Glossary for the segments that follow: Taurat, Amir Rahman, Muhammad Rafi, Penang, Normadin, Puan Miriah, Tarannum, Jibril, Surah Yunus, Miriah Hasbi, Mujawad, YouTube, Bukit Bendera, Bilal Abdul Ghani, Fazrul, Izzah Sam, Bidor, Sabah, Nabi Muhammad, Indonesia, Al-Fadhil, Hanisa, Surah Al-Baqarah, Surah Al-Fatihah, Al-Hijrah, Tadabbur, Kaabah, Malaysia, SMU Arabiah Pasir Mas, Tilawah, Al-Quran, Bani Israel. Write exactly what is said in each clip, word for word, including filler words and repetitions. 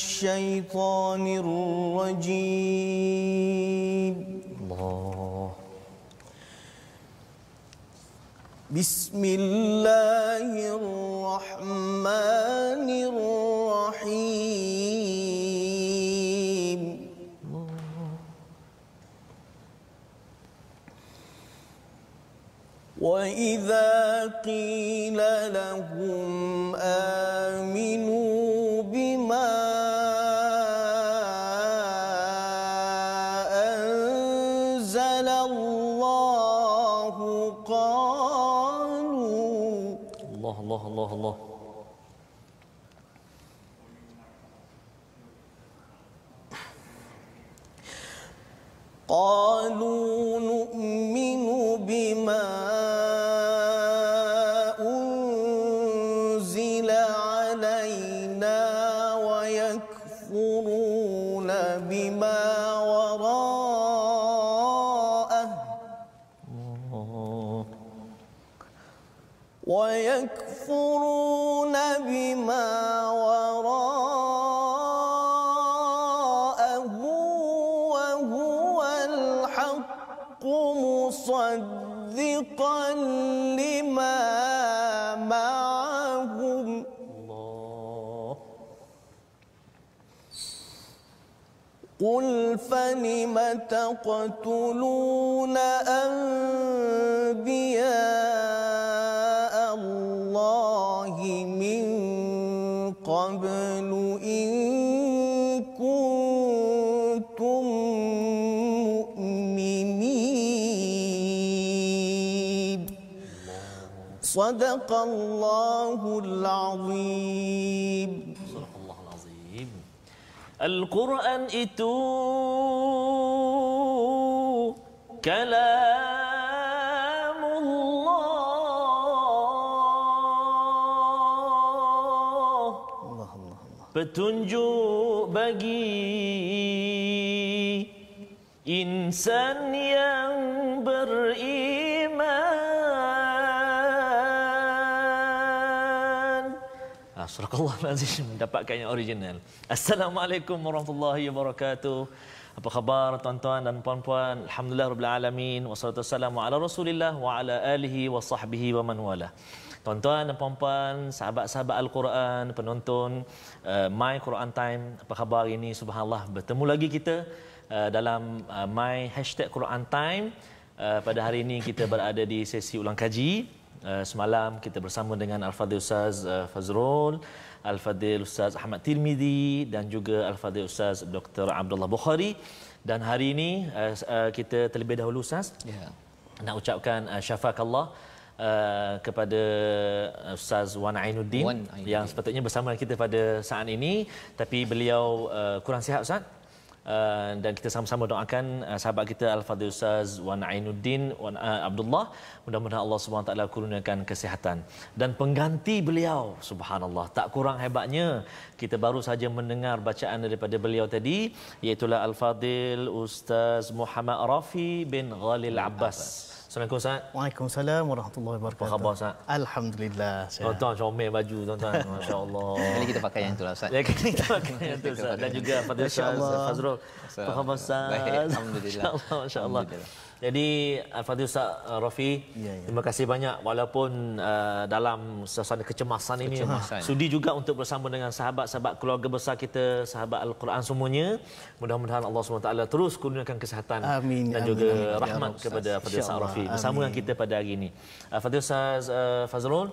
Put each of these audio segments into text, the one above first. الشيطان الرجيم. الله. بسم الله الرحمن الرحيم. الله. وإذا قيل لهم آمنوا Allah Allah qalu nu'minu bima unzila alaina wa yakfuruna bima wara'ah wa yak يكفرون بما وراءه وهو الحق مصدقا لما معهم الله قل فلم تقتلون أنبياء الله من قبل إن كنتم مؤمنين صدق الله العظيم. صدق الله العظيم. القرآن itu kalam petunjuk bagi insan yang beriman. Ah, surah Al-Fatihah mendapatkan yang original. Assalamualaikum warahmatullahi wabarakatuh. Apa khabar tuan-tuan dan puan-puan? Alhamdulillah rabbil alamin wassalatu wassalamu ala Rasulillah wa ala alihi wa sahbihi wa man wala. Tuan-tuan dan puan-puan, sahabat-sahabat Al-Quran, penonton uh, My Quran Time, apa khabar hari ini? Subhanallah, bertemu lagi kita uh, dalam uh, My Hashtag Quran Time. Uh, pada hari ini kita berada di sesi ulang kaji. Uh, semalam kita bersama dengan Al-Fadhil Ustaz uh, Fazrul, Al-Fadhil Ustaz Ahmad Tarmizi dan juga Al-Fadhil Ustaz Doktor Abdullah Bukhari. Dan hari ini uh, uh, kita terlebih dahulu Ustaz, yeah. nak ucapkan uh, syafakallah Uh, kepada Ustaz Wan Ainuddin, Wan Ainuddin yang sepatutnya bersama kita pada saat ini, tapi beliau uh, kurang sihat Ustaz, uh, dan kita sama-sama doakan uh, sahabat kita Al-Fadhil Ustaz Wan Ainuddin Wan uh, Abdullah, mudah-mudahan Allah Subhanahu Taala kurniakan kesihatan. Dan pengganti beliau, subhanallah, tak kurang hebatnya, kita baru saja mendengar bacaan daripada beliau tadi, iaitu Al-Fadhil Ustaz Muhammad Rafi bin Ghalil Abbas. Assalamualaikum Ustaz. Waalaikumsalam warahmatullahi wabarakatuh. Apa khabar Ustaz? Alhamdulillah. Tuan-tuan comel baju tuan-tuan. Masya-Allah. Kali kita pakai yang itulah Ustaz. Ya, kali kita pakai yang itu Ustaz. Dan juga Fadhil Ustaz Fazrul. Apa khabar Ustaz? Baik, alhamdulillah. Masya-Allah. Jadi Al-Fadhil Ustaz Rafi, ya, ya. terima kasih banyak walaupun uh, dalam suasana kecemasan, kecemasan ini kecemasan. Sudi juga untuk bersama dengan sahabat-sahabat keluarga besar kita, sahabat Al-Quran semuanya. Mudah-mudahan Allah Subhanahu Taala terus kurniakan kesihatan amin, dan amin, juga amin, rahmat ya, kepada Al-Fadhil Ustaz Rafi bersama dengan kita pada hari ini. Al-Fadhil Ustaz uh, Fazrul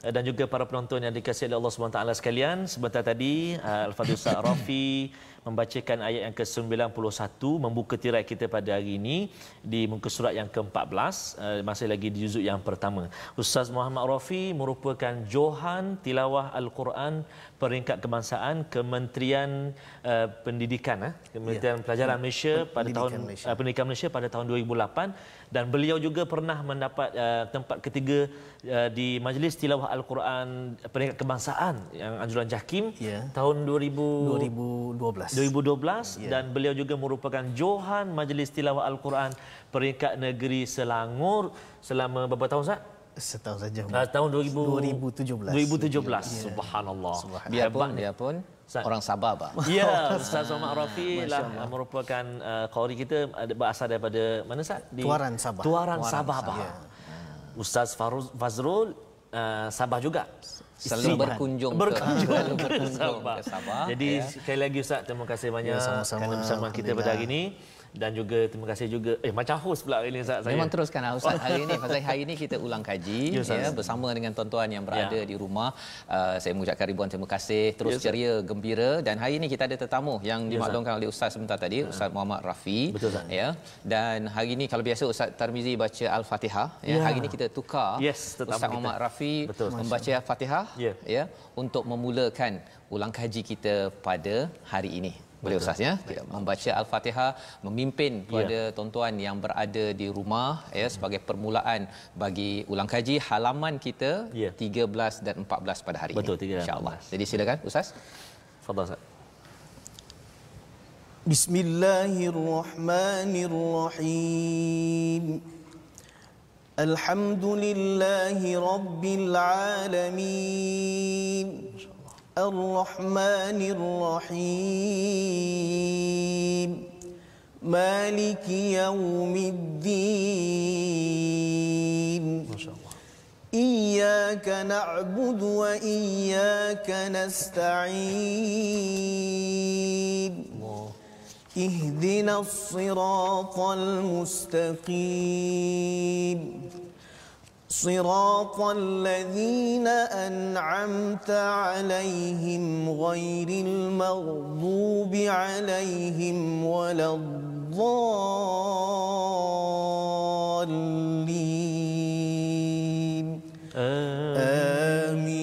dan juga para penonton yang dikasihi oleh Allah Subhanahu Taala sekalian, sebentar tadi Al-Fadhil Ustaz Rafi membacakan ayat yang ke sembilan puluh satu membuka tirai kita pada hari ini di muka surat yang ke empat belas, masih lagi di juzuk yang pertama. Ustaz Muhammad Rafi merupakan Johan Tilawah Al-Quran peringkat kebangsaan Kementerian uh, Pendidikan eh? Kementerian ya. Pelajaran Malaysia Pendidikan pada tahun Malaysia. Uh, Pendidikan Malaysia pada tahun dua ribu lapan, dan beliau juga pernah mendapat uh, tempat ketiga uh, di Majlis Tilawah Al-Quran peringkat kebangsaan yang anjuran JAKIM ya. tahun dua ribu dua belas yeah. dan beliau juga merupakan Johan Majlis Tilawah Al-Quran peringkat negeri Selangor selama berapa tahun Ustaz? Setahun saja. Uh, tahun dua ribu tujuh belas. dua ribu tujuh belas. dua ribu tujuh belas. Yeah. Subhanallah. Subhanallah. Biarpun, biarpun Ustaz. Orang Sabah, Pak. Ya, Ustaz Muhammad Rafi lah merupakan uh, qori kita berasal daripada mana, Ustaz? Di Tuaran Sabah. Tuaran, Tuaran Sabah, Pak. Ya. Ustaz Fazrul uh, Sabah juga. Selalu berkunjung, berkunjung, ke, ke, berkunjung ke, Sabah. ke Sabah. Jadi ya. sekali lagi Ustaz, terima kasih banyak ya, sama-sama, kerana bersama kita pada hari ini. Dan juga terima kasih juga eh macam host pula hari ini Ustaz. Memang saya. teruskanlah Ustaz hari ini, pasal hari ini kita ulang kaji ya, ya bersama dengan tuan-tuan yang berada ya. di rumah. Uh, saya mengucapkan ribuan terima kasih, terus ya, ceria, gembira, dan hari ini kita ada tetamu yang ya, dimaklumkan oleh Ustaz sebentar tadi, ya. Ustaz Muhammad Rafi. Betul, Ustaz. Ya. Dan hari ini kalau biasa Ustaz Tarmizi baca Al-Fatihah ya. ya. Hari ini kita tukar yes, Ustaz Muhammad Rafi Betul, membaca Al-Fatihah ya. ya untuk memulakan ulang kaji kita pada hari ini. Boleh Ustaz ya, kita membaca Al-Fatihah memimpin pada ya. tuan-tuan yang berada di rumah ya sebagai permulaan bagi ulang kaji halaman kita ya. tiga belas dan empat belas pada hari Betul, ini insya-Allah. Jadi silakan Ustaz. Fadhal Ustaz. Bismillahirrahmanirrahim. Alhamdulillahirabbil alamin. الرحمن الرحيم مالك يوم الدين ما شاء الله إياك نعبد وإياك نستعين الله اهدنا الصراط المستقيم صراط الذين أنعمت عليهم غير المغضوب عليهم ولا الضالين آمين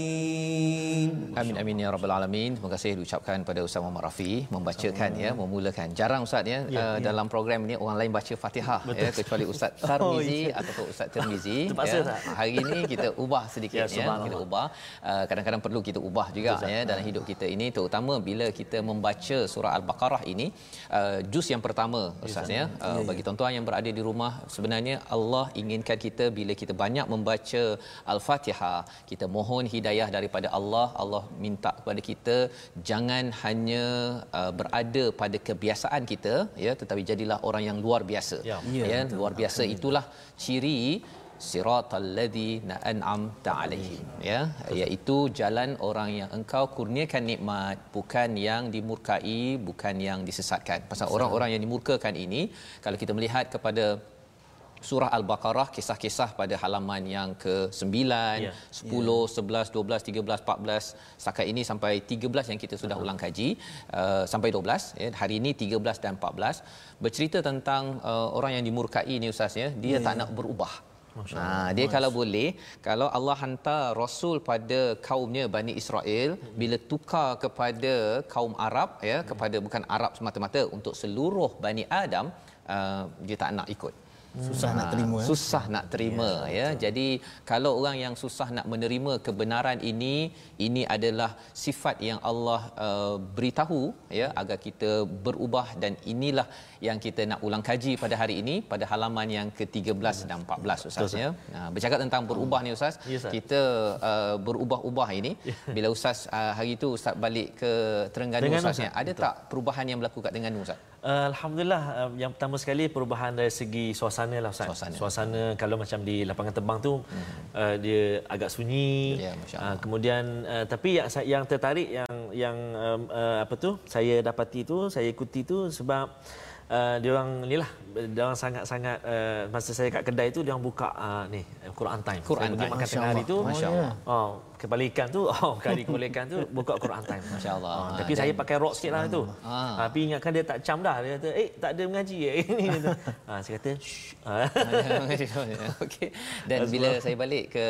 Amin amin ya rabbal alamin. Terima kasih diucapkan pada Ustaz Muhammad Rafi membacakan Sama. ya memulakan. Jarang Ustaz ya, ya, uh, ya dalam program ini orang lain baca Fatihah Betul. ya kecuali Ustaz Tarmizi oh, ataupun Ustaz Tarmizi. ya. Hari ini kita ubah sedikit ya, ya. kita ubah. Uh, kadang-kadang perlu kita ubah juga Betul, ya dalam hidup kita ini, terutama bila kita membaca surah Al-Baqarah ini uh, juz yang pertama Ustaz ya. Uh, ya, ya. Bagi tuan-tuan yang berada di rumah, sebenarnya Allah inginkan kita bila kita banyak membaca Al-Fatihah, kita mohon hidayah daripada Allah. Allah minta kepada kita jangan hanya uh, berada pada kebiasaan kita ya, tetapi jadilah orang yang luar biasa ya, ya, ya luar biasa itulah ciri siratal ladzina an'amta alaihim ya, iaitu jalan orang yang engkau kurniakan nikmat, bukan yang dimurkai, bukan yang disesatkan. Pasal orang-orang yang dimurkakan ini, kalau kita melihat kepada surah Al-Baqarah, kisah-kisah pada halaman yang ke sembilan, yeah. sepuluh, sebelas, dua belas, tiga belas, empat belas, setakat ini sampai tiga belas yang kita sudah ulang kaji, uh, sampai dua belas ya, hari ini tiga belas dan empat belas bercerita tentang uh, orang yang dimurkai ni Ustaz ya, dia yeah. tak nak berubah. Ha, dia kalau boleh, kalau Allah hantar Rasul pada kaumnya Bani Israel, bila tukar kepada kaum Arab ya, kepada bukan Arab semata-mata, untuk seluruh Bani Adam, uh, dia tak nak ikut. Susah ha, nak terima susah ya? nak terima ya, ya. Jadi kalau orang yang susah nak menerima kebenaran ini, ini adalah sifat yang Allah uh, beritahu ya, agar kita berubah, dan inilah yang kita nak ulang kaji pada hari ini pada halaman yang ke tiga belas dan empat belas Ustaz ya. Nah, bercakap tentang berubah ni Ustaz, ya, Ustaz. kita uh, berubah-ubah ini bila Ustaz uh, hari itu Ustaz balik ke Terengganu Ustaz ya, ada Betul. tak perubahan yang berlaku kat Terengganu Ustaz? Alhamdulillah, yang pertama sekali perubahan dari segi suasana lah Ustaz. Suasana, suasana kalau macam di lapangan terbang tu hmm. uh, dia agak sunyi. Ya, uh, kemudian uh, tapi yang yang tertarik yang yang um, uh, apa tu saya dapati tu, saya ikuti tu, sebab uh, dia orang nilah dia orang sangat-sangat uh, masa saya kat kedai tu dia orang buka uh, ni Quran Time. Quran Time. Makan tengah hari tu. Masya-Allah. Oh, kebalikan tu, oh kali kebalikan tu buka Quran Time. Masya-Allah. Ha, tapi ha, saya pakai rok sikitlah tu. Ha. Tapi ingatkan dia tak cam dah, dia kata, "Eh, tak ada mengaji eh ini." Ha, saya kata, okey. Dan bila saya balik ke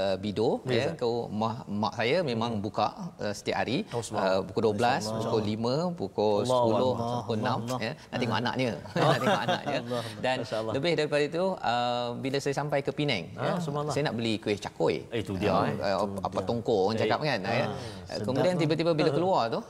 uh, Bidor ya, ke rumah mak saya memang hmm. buka uh, setiap hari uh, pukul dua belas, pukul lima, pukul sepuluh, pukul enam ya. Nak tengok anaknya. Nak tengok anaknya. Dan lebih daripada itu, uh, bila saya sampai ke Penang ya, saya nak beli kuih cakoi. Eh, itu dia. Apa tongkor orang cakap kan. Ha, ya. Kemudian tiba-tiba bila keluar tu,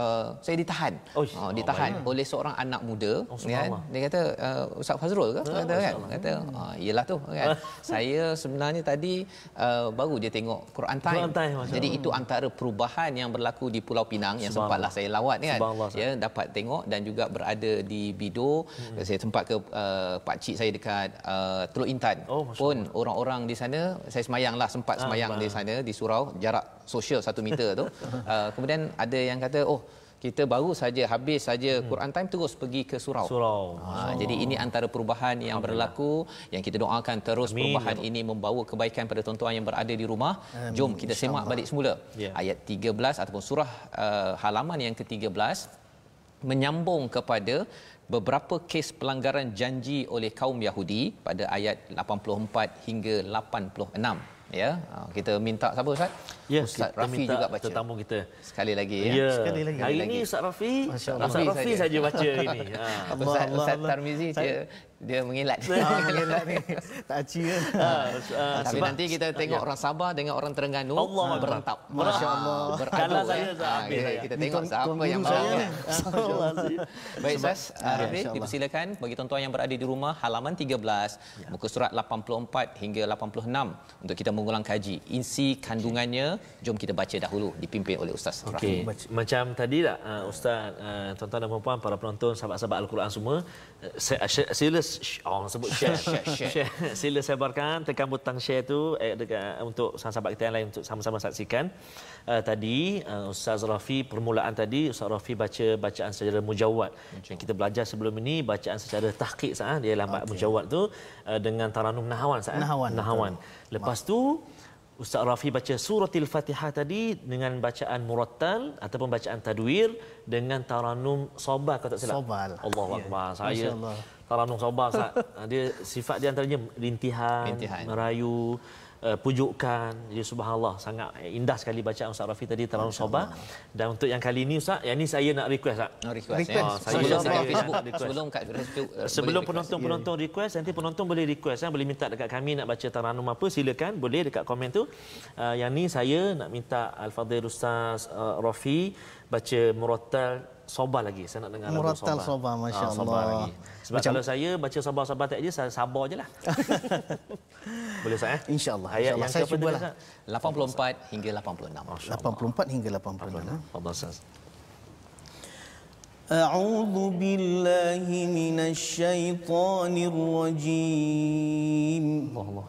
uh, saya ditahan. Oh, uh, ditahan oh, oleh seorang anak muda, oh, kan? Dia kata, uh, Ustaz Fazrul ke? Dia kata, oh, kan? Kata, uh, iyalah tu, kan? Saya sebenarnya tadi uh, baru dia tengok Quran Time. Quran Time jadi itu antara perubahan yang berlaku di Pulau Pinang yang sempatlah saya lawat, kan? Ya, dapat tengok dan juga berada di Bidor. Hmm. Saya sempat ke uh, pak cik saya dekat uh, Teluk Intan. Oh, pun orang-orang di sana saya semayanglah, sempat semayang ah, di sana di surau, jarak sosial satu meter tu. Uh, kemudian ada yang kata, oh, kita baru saja habis saja hmm. Quran Time terus pergi ke surau. Surau. Ha, oh. Jadi ini antara perubahan yang berlaku yang kita doakan terus Amin. Perubahan ini membawa kebaikan pada tuan-tuan yang berada di rumah. Amin. Jom kita semak Allah. Balik semula. Yeah. Ayat tiga belas ataupun surah uh, halaman yang ke tiga belas menyambung kepada beberapa kes pelanggaran janji oleh kaum Yahudi pada ayat lapan puluh empat hingga lapan puluh enam. Ya, kita minta siapa Ustaz? Ya, Ustaz Rafi juga baca. Tetamu kita sekali lagi ya. ya. Sekali lagi. Hari ini Ustaz Rafi, Ustaz Rafi, Rafi saja baca ini. Ha. Ustaz, Ustaz Tarmizi dia dia mengilat. Mengilat ni. Tak cia. Ha. Uh, Tapi nanti kita tengok ya. Orang Sabah dengan orang Terengganu Allah berantap. Masya-Allah. Berkala saya tak habis saya. Kita tengok siapa yang menang. Masya-Allah. Baik Ustaz Rafi, dipersilakan bagi tuan-tuan yang berada di rumah halaman tiga belas muka surat lapan puluh empat hingga lapan puluh enam untuk kita mengulang kaji isi kandungannya. Jom kita baca dahulu dipimpin oleh Ustaz Rafi. Okay. Macam tadi tak uh, Ustaz, uh, tuan-tuan dan puan-puan, para penonton, sahabat-sahabat Al-Quran semua, uh, sila orang oh, sebut share. share, share. share. Sila sebarkan tekan butang share tu eh, dekat, untuk sahabat kita yang lain untuk sama-sama saksikan. Uh, tadi uh, Ustaz Rafi, permulaan tadi Ustaz Rafi baca bacaan secara mujawad. Okay. Kita belajar sebelum ini bacaan secara tahqiq sah, dia lambat okay. mujawad tu uh, dengan taranum nahawan sah. Nahawan. nahawan. Lepas tu Ustaz Rafi baca surah Al-Fatihah tadi dengan bacaan murattal ataupun bacaan tadwir dengan taranum sabah, kalau tak silap. Sabal. Allahu akbar. Yeah. Saya taranum sabah Ustaz. Dia sifat dia antaranya rintihan, rintihan. merayu, uh, pujukan. Ya subhanallah, sangat indah sekali bacaan Ustaz Rafi tadi taranum sabah. Dan untuk yang kali ini Ustaz, yang ni saya nak request Ustaz. Nak request. request. Oh, saya sebelum saya Facebook, request. sebelum kat Facebook, uh, sebelum penonton-penonton yeah. request, nanti penonton boleh request kan, boleh minta dekat kami nak baca taranum apa, silakan boleh dekat komen tu. Uh, yang ni saya nak minta Al-Fadhil Ustaz uh, Rafi baca murattal sabah lagi. Saya nak dengar murattal sabah, masya-Allah. Ah, sebab macam kalau saya baca sabah-sabah tak je, saya sabar je lah. Boleh Ustaz eh? InsyaAllah. Ayat insya yang saya cubalah. lapan puluh empat hingga lapan puluh enam. lapan puluh empat hingga lapan puluh enam. Fadhil Ustaz. A'udzu billahi minasy syaithanir rajim. Allah.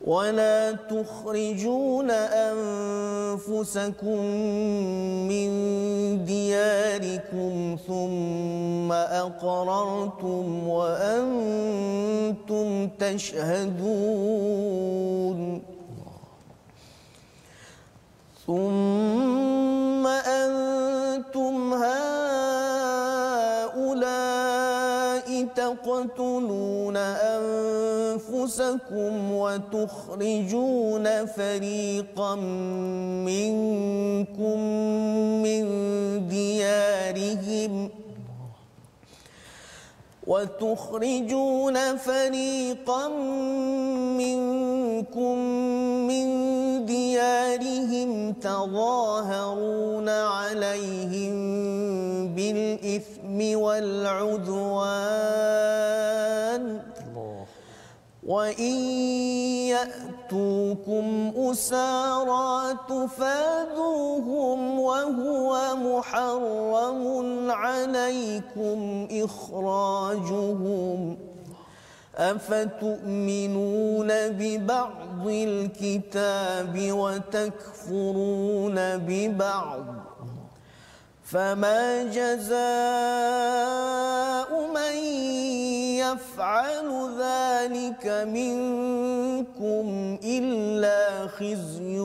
وَلَا تُخْرِجُونَ أَنفُسَكُمْ مِنْ دِيَارِكُمْ ثُمَّ أَقْرَرْتُمْ وَأَنْتُمْ تَشْهَدُونَ ثُمَّ أَنْتُمْ هَؤُلَاءِ تَقْتُلُونَ أَنفُسَكُمْ وَتُخْرِجُونَ فَرِيقًا مِنْكُمْ مِنْ دِيَارِهِمْ وَتُخْرِجُونَ فَرِيقًا مِنْكُمْ مِنْ دِيَارِهِمْ تَظَاهَرُونَ عَلَيْهِمْ بِالْإِثْمِ وَالْعُدْوَانِ وَإِنْ يَأْتُوكُمْ أُسَارَى تُفَادُوهُمْ وَهُوَ مُحَرَّمٌ عَلَيْكُمْ إِخْرَاجُهُمْ أَفَتُؤْمِنُونَ بِبَعْضِ الْكِتَابِ وَتَكْفُرُونَ بِبَعْضٍ فما جزاء من يفعل ذلك منكم إلا خزي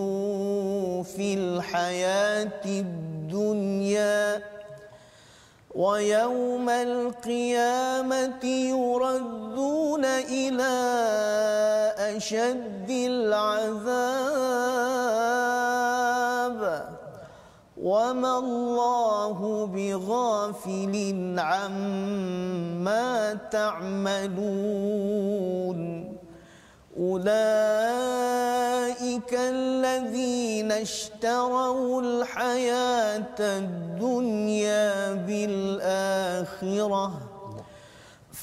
في الحياة الدنيا ويوم القيامة يردون إلى أشد العذاب وما الله بغافل عما تعملون أولئك الذين اشتروا الحياة الدنيا بالآخرة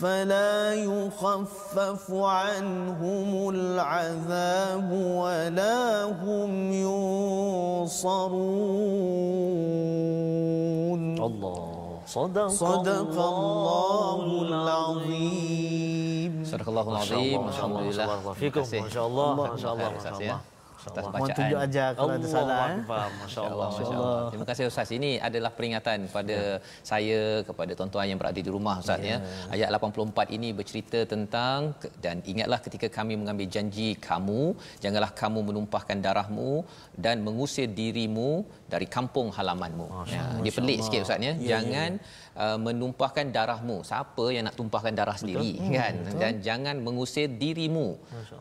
فلا يخفف عنهم العذاب ولا هم ينصرون. الله Sadaqallahul Azim. Sadaqallahul Azim. Alhamdulillah. Fikum. Masya-Allah. Masya-Allah. Masya-Allah. Atas bacaan. Tunjuk aja kalau ada salah. Masya-Allah. Masya-Allah. Terima kasih Ustaz. Ini adalah peringatan kepada saya, kepada tuan-tuan yang berada di rumah Ustaz ya. Ayat lapan puluh empat ini bercerita tentang dan ingatlah ketika kami mengambil janji kamu, janganlah kamu menumpahkan darahmu dan mengusir dirimu dari kampung halamanmu. Masya ya, dia pelik sikit Ustaz ya. Jangan uh, menumpahkan darahmu. Siapa yang nak tumpahkan darah betul sendiri kan? Betul. Dan jangan mengusir dirimu.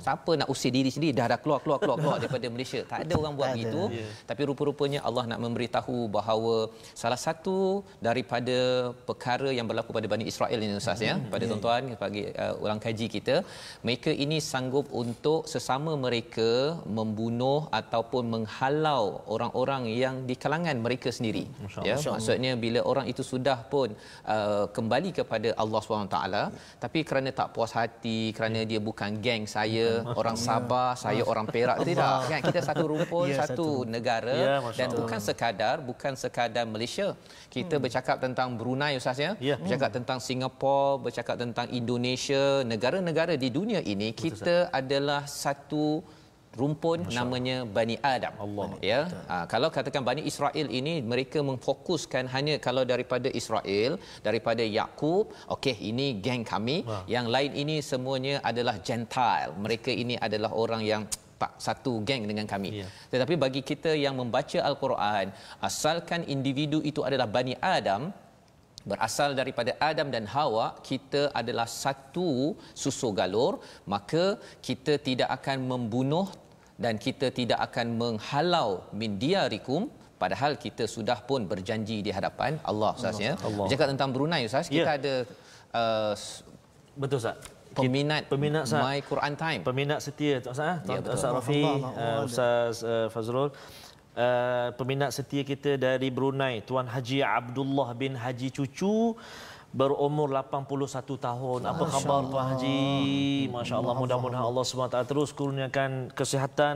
Siapa nak usir diri sendiri dah dah keluar-keluar keluar-keluar daripada Malaysia. Tak ada orang buat tak begitu. Ada. Tapi rupa-rupanya Allah nak memberitahu bahawa salah satu daripada perkara yang berlaku pada Bani Israel ini Ustaz ya, pada yeah, tuan-tuan bagi uh, orang kaji kita, mereka ini sanggup untuk sesama mereka membunuh ataupun menghalau orang-orang yang di kalangan mereka sendiri Masya ya Masya maksudnya bila orang itu sudah pun uh, kembali kepada Allah Subhanahu taala tapi kerana tak puas hati kerana dia bukan geng saya Masya orang Sabah Masya saya Masya orang Perak tidak kan kita satu rumpun ya, satu negara ya, dan bukan sekadar bukan sekadar Malaysia kita hmm. bercakap tentang Brunei Ustaz ya bercakap hmm. tentang Singapura bercakap tentang Indonesia negara-negara di dunia ini betul, kita sah adalah satu rumpun Masya namanya Bani Adam. Allah. Ya. Ha, kalau katakan Bani Israel ini mereka memfokuskan hanya kalau daripada Israel, daripada Yakub, okey ini geng kami, ha. Yang lain ini semuanya adalah Gentile. Mereka ini adalah orang yang tak satu geng dengan kami. Ya. Tetapi bagi kita yang membaca Al-Quran, asalkan individu itu adalah Bani Adam, berasal daripada Adam dan Hawa, kita adalah satu susu galur, maka kita tidak akan membunuh dan kita tidak akan menghalau min diarikum padahal kita sudah pun berjanji di hadapan Allah Ustaz ya. Bercakap tentang Brunei Ustaz, kita ya. ada uh, betul Ustaz. Peminat peminat sah, My Quran Time. Peminat setia Ustaz, ya, Ustaz Rafi, uh, Ustaz uh, Fazrul. Uh, peminat setia kita dari Brunei Tuan Haji Abdullah bin Haji Cucu berumur lapan puluh satu tahun. Apa khabar Tuan Haji? Masya-Allah, mudah-mudahan Allah Subhanahu taala terus kurniakan kesihatan,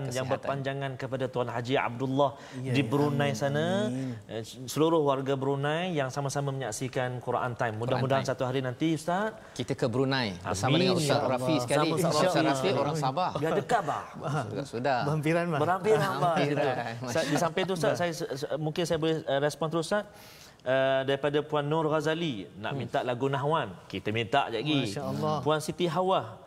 kesihatan yang berpanjangan kepada Tuan Haji Abdullah ya, di Brunei ya, sana. Ya. Seluruh warga Brunei yang sama-sama menyaksikan Quran Time. Mudah-mudahan satu hari nanti Ustaz kita ke Brunei bersama dengan Ustaz ya Rafi sekali. Ustaz Rafi orang Sabah. Dah dekat bah. Sudah sudah. Berhampiran bah. Berhampiran bah. Di samping itu Ustaz saya mungkin saya boleh respon terus Ustaz. Uh, daripada Puan Nur Ghazali nak minta lagu Nahwan kita minta je lagi. Puan Siti Hawa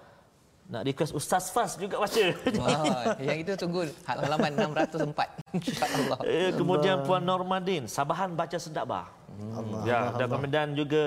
nak request Ustaz Fas juga baca. Wah, yang itu tunggu halaman enam ratus empat insya-Allah. Uh, kemudian Puan Normadin Sabahan baca sedap bah. Allah, ya, Allah, dan kemudian juga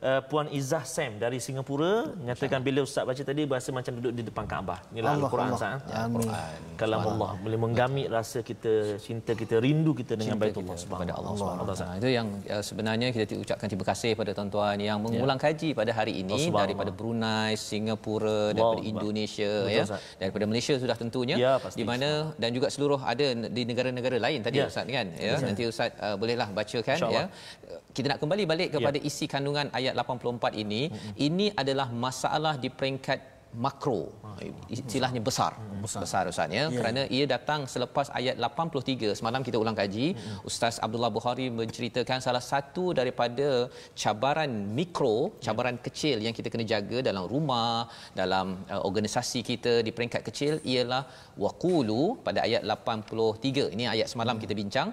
uh, Puan Izzah Sam dari Singapura nyatakan bila Ustaz baca tadi berasa macam duduk di depan Kaabah. Inilah Al-Quran Ustaz. Al-Quran. Kalam Allah boleh menggamit rasa kita, cinta kita, rindu kita dengan Baitullah Subhanahu wa taala. Itu yang uh, sebenarnya kita ucapkan terima kasih kepada tuan-tuan yang mengulang ya. kaji pada hari ini Allah, daripada Brunei, Singapura, Allah, daripada Allah, Indonesia betul, ya, Ustaz. Daripada Malaysia sudah tentunya ya, di mana dan juga seluruh ada di negara-negara lain tadi ya. Ustaz kan ya. Betul. Nanti Ustaz uh, bolehlah bacakan ya. Kita nak kembali balik kepada yeah. isi kandungan ayat lapan puluh empat ini. Mm-hmm. Ini adalah masalah di peringkat makro. Istilahnya besar. Mm-hmm. Besar. Besar Ustaz ya. Yeah. Kerana ia datang selepas ayat lapan puluh tiga. Semalam kita ulang kaji, mm-hmm. Ustaz Abdullah Bukhari menceritakan salah satu daripada cabaran mikro, cabaran yeah. kecil yang kita kena jaga dalam rumah, dalam uh, organisasi kita di peringkat kecil ialah waqulu pada ayat lapan puluh tiga. Ini ayat semalam mm-hmm. kita bincang.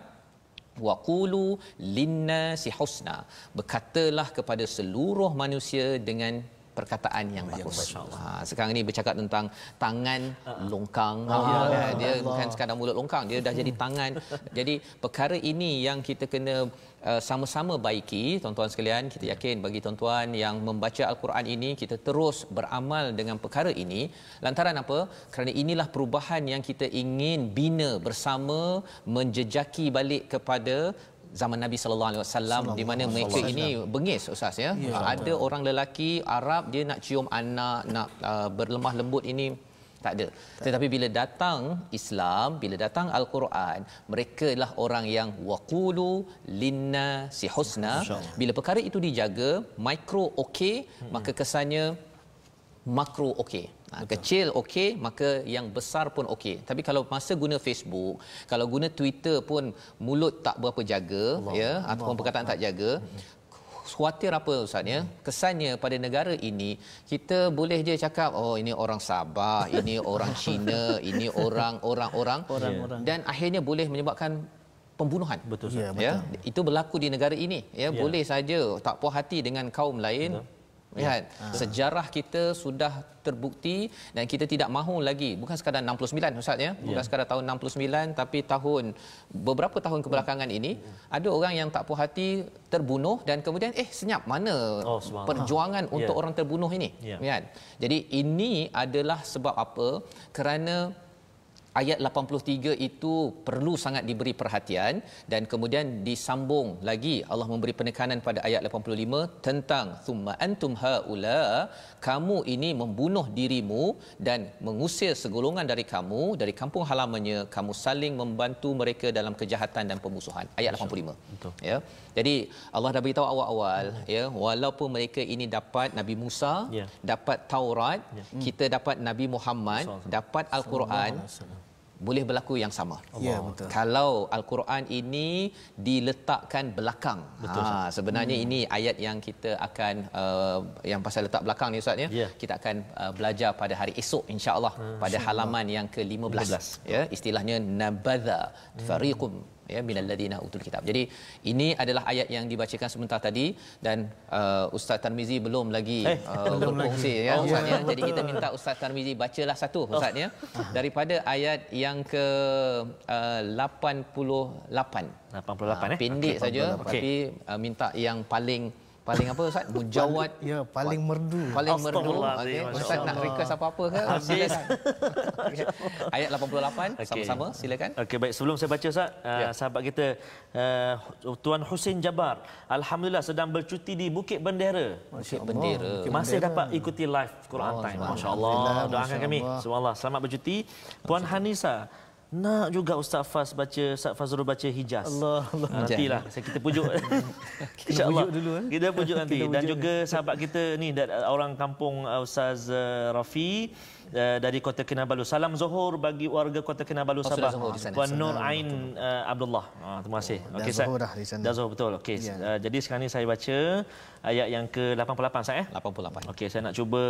Waqulu linnasi husna, berkatalah kepada seluruh manusia dengan perkataan yang bagus. Ha, sekarang ni bercakap tentang tangan longkang. Ha, dia bukan sekadar mulut longkang, dia dah jadi tangan. Jadi perkara ini yang kita kena uh, sama-sama baiki, tuan-tuan sekalian. Kita yakin bagi tuan-tuan yang membaca Al-Quran ini, kita terus beramal dengan perkara ini. Lantaran apa? Kerana inilah perubahan yang kita ingin bina bersama, menjejaki balik kepada zaman Nabi sallallahu alaihi wasallam, di mana mereka ini bengis, ustaz, ya. Ya, ada ya. Orang lelaki Arab dia nak cium anak, nak uh, berlemah lembut, ini tak ada. Tetapi bila datang Islam, bila datang Al-Quran, mereka lah orang yang waqulu linnasi husna. Bila perkara itu dijaga, mikro okey, maka kesannya makro okey. Ha, kecil okey, maka yang besar pun okey. Tapi kalau masa guna Facebook, kalau guna Twitter pun mulut tak berapa jaga, Allah, ya, Allah, ataupun perkataan Allah tak jaga. Khawatir apa ustaz, ya? Kesannya pada negara ini kita boleh je cakap, oh ini orang Sabah, ini orang Cina, ini orang orang-orang orang, dan akhirnya boleh menyebabkan pembunuhan. Betul, ya, betul, ya. Itu berlaku di negara ini, ya, ya. Boleh saja tak puas hati dengan kaum lain. Betul. Lihat, ya. Sejarah kita sudah terbukti dan kita tidak mahu lagi, bukan sekadar enam puluh sembilan ustaz, ya, bukan ya. Sekadar tahun enam puluh sembilan, tapi tahun beberapa tahun kebelakangan ini ya. Ada orang yang tak puas hati terbunuh dan kemudian eh senyap, mana oh, perjuangan ha. Untuk ya. Orang terbunuh ini, ya. Lihat, jadi ini adalah sebab apa kerana ayat lapan puluh tiga itu perlu sangat diberi perhatian, dan kemudian disambung lagi Allah memberi penekanan pada ayat lapan puluh lima tentang thumma antum haula, kamu ini membunuh dirimu dan mengusir segolongan dari kamu dari kampung halamannya, kamu saling membantu mereka dalam kejahatan dan pemusuhan. Ayat lapan puluh lima. Betul. Ya. Jadi Allah dah beritahu awal-awal, hmm. ya, walaupun mereka ini dapat Nabi Musa, yeah. dapat Taurat, yeah. kita dapat Nabi Muhammad, so, dapat Al-Quran, so, boleh berlaku yang sama. Ya, betul. Kalau Al-Quran ini diletakkan belakang. Betul, ha, sebenarnya hmm. ini ayat yang kita akan uh, yang pasal letak belakang ni ustaz, ya. Yeah. Kita akan uh, belajar pada hari esok insya-Allah, hmm, pada insya halaman yang ke lima belas, ya, istilahnya nabadha hmm. fariqum, ya, minal ladina utul kitab. Jadi ini adalah ayat yang dibacakan sebentar tadi, dan uh, Ustaz Tarmizi belum lagi eh, uh, berkongsi, ya, oh, ustaz, ya. Jadi kita minta Ustaz Tarmizi bacalah satu, ustaz, ya, oh. daripada ayat yang ke uh, lapan puluh lapan lapan puluh lapan, uh, eh pendek saja, okay. tapi uh, minta yang paling paling apa ustaz, mujawad, ya, paling merdu, paling merdu. Okey, ustaz nak request apa-apa ke? Silakan. Ayat lapan puluh lapan, okay. sama-sama silakan. Okey, baik, sebelum saya baca ustaz, ya. uh, sahabat kita uh, Tuan Husin Jabar, alhamdulillah sedang bercuti di Bukit Bendera. Bukit Bendera. Bukit masih Bendera. Dapat ikuti live Quran oh, Time. Masya-Allah. Doakan kami semua, selamat bercuti. Puan Hanisa nak juga Ustaz Faz baca, Ustaz Fazrul baca Hijaz. Allah Allah. Nantilah saya kita pujuk. Insya-Allah. Kita pujuk nanti, kita pujuk dan juga ni. Sahabat kita ni orang kampung Ustaz Rafi dari Kota Kinabalu. Salam Zuhur bagi warga Kota Kinabalu Sabah. Puan Nur Ain uh, Abdullah. Ah, terima kasih. Okey, Ustaz. Dah Zuhur betul. Okey. Ya. Uh, jadi sekarang ni saya baca ayat yang ke lapan puluh lapan Ustaz, eh. lapan puluh lapan. Okey, saya nak cuba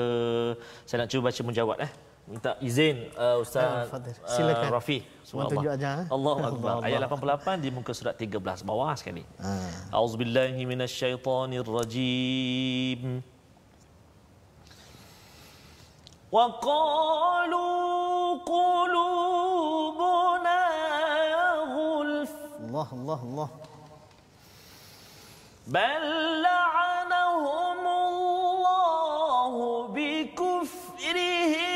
saya nak cuba baca menjawab, eh. Minta izin uh, Ustaz uh, Rafi. Subhanallah. Allahu akbar. Ayat lapan puluh lapan di muka surat tiga belas bawah sekali. Ha. Auzubillahi minasyaitonirrajim. Wa qalu qulubuna ghulf. Allah Allah Allah. Bal la'anahumullahu bikufrihim.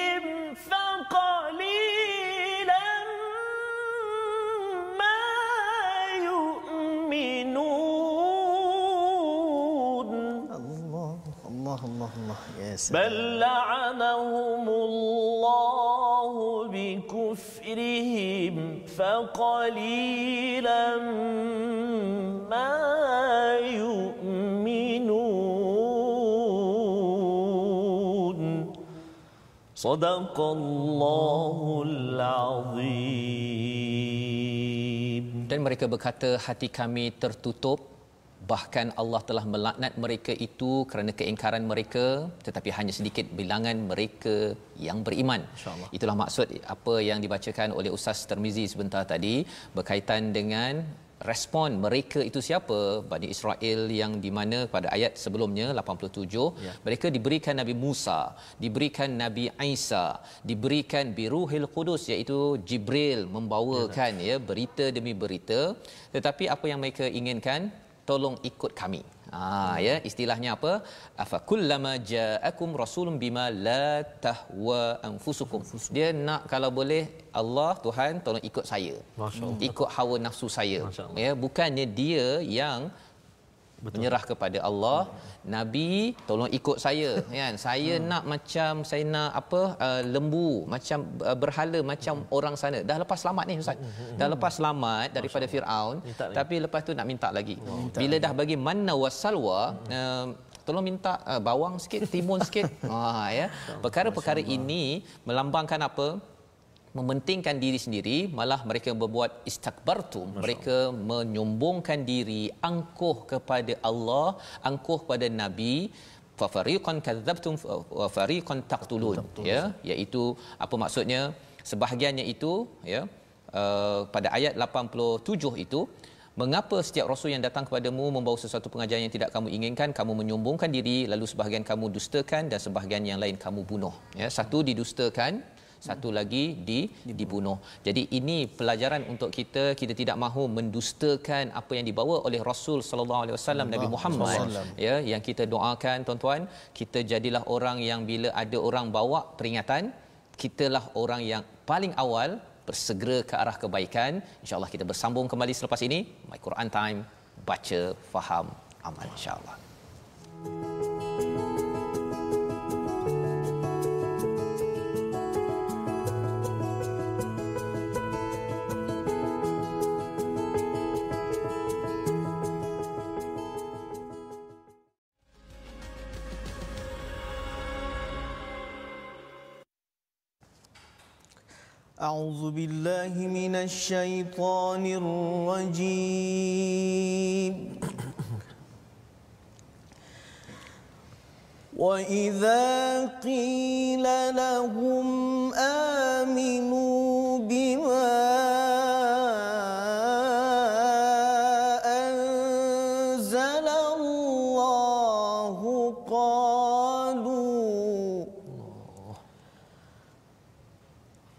Allah Allah, yes. Bal la'anahumullahu bikufrihim faqalilan ma yu'minun. Sadaqallahul azim. Dan mereka berkata, hati kami tertutup, bahkan Allah telah melaknat mereka itu kerana keingkaran mereka, tetapi hanya sedikit bilangan mereka yang beriman. InsyaAllah. Itulah maksud apa yang dibacakan oleh Ustaz Tarmizi sebentar tadi berkaitan dengan respon mereka itu siapa? Bani Israel yang di mana pada ayat sebelumnya lapan puluh tujuh, ya, mereka diberikan Nabi Musa, diberikan Nabi Isa, diberikan Biruhil Qudus, iaitu Jibril membawakan, ya, ya, berita demi berita. Tetapi apa yang mereka inginkan? Tolong ikut kami. Ha, ya, istilahnya apa? Afa kullama ja'akum rasulun bima la tahwa anfusukum. Dia nak kalau boleh Allah Tuhan tolong ikut saya. Ikut hawa nafsu saya. Ya, bukannya dia yang betul, menyerah kepada Allah. Hmm. Nabi tolong ikut saya, kan. Saya hmm. nak macam saya nak apa uh, lembu, macam uh, berhala macam hmm. orang sana. Dah lepas selamat ni ustaz. Hmm. Dah lepas selamat daripada Firaun, tapi lepas tu nak minta lagi. Wow. Minta Bila lagi. dah bagi manna wasalwa, hmm. uh, tolong minta uh, bawang sikit, timun sikit. Ha, ya. Perkara-perkara ini melambangkan apa? Mementingkan diri sendiri, malah mereka berbuat istakbartum, mereka menyombongkan diri, angkuh kepada Allah, angkuh kepada Nabi. Fa fariqan kadzabtum wa fariqan taqtulun, ya, iaitu apa maksudnya? Sebahagiannya itu, ya, uh, pada ayat lapan puluh tujuh itu, mengapa setiap rasul yang datang kepadamu membawa sesuatu pengajaran yang tidak kamu inginkan, kamu menyombongkan diri, lalu sebahagian kamu dustakan dan sebahagian yang lain kamu bunuh, ya. Satu didustakan, satu lagi di dibunuh. Jadi ini pelajaran untuk kita, kita tidak mahu mendustakan apa yang dibawa oleh Rasul sallallahu alaihi wasallam, Nabi Muhammad, ya, yang kita doakan tuan-tuan, kita jadilah orang yang bila ada orang bawa peringatan, kitalah orang yang paling awal bersegera ke arah kebaikan. Insya-Allah kita bersambung kembali selepas ini. My Quran Time, baca, faham, amal, insya-Allah. أعوذ بالله من الشيطان الرجيم. وإذا قيل لهم آمنوا بما أنزل الله قالوا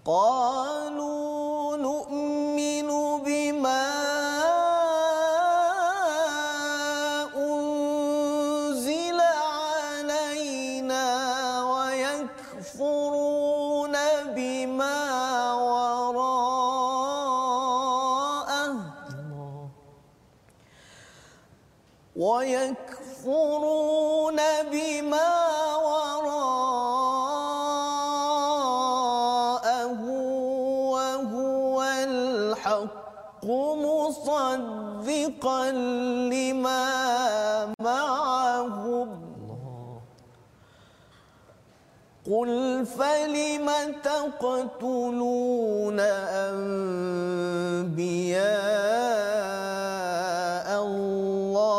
قالوا وَيَكْفُرُونَ بِمَا وَرَاءَهُ وَهُوَ الْحَقُّ مُصَدِّقًا لِمَا مَعَهُمْ قُلْ فَلِمَ تَقْتُلُونَ أَنْبِيَاءَ اللَّهِ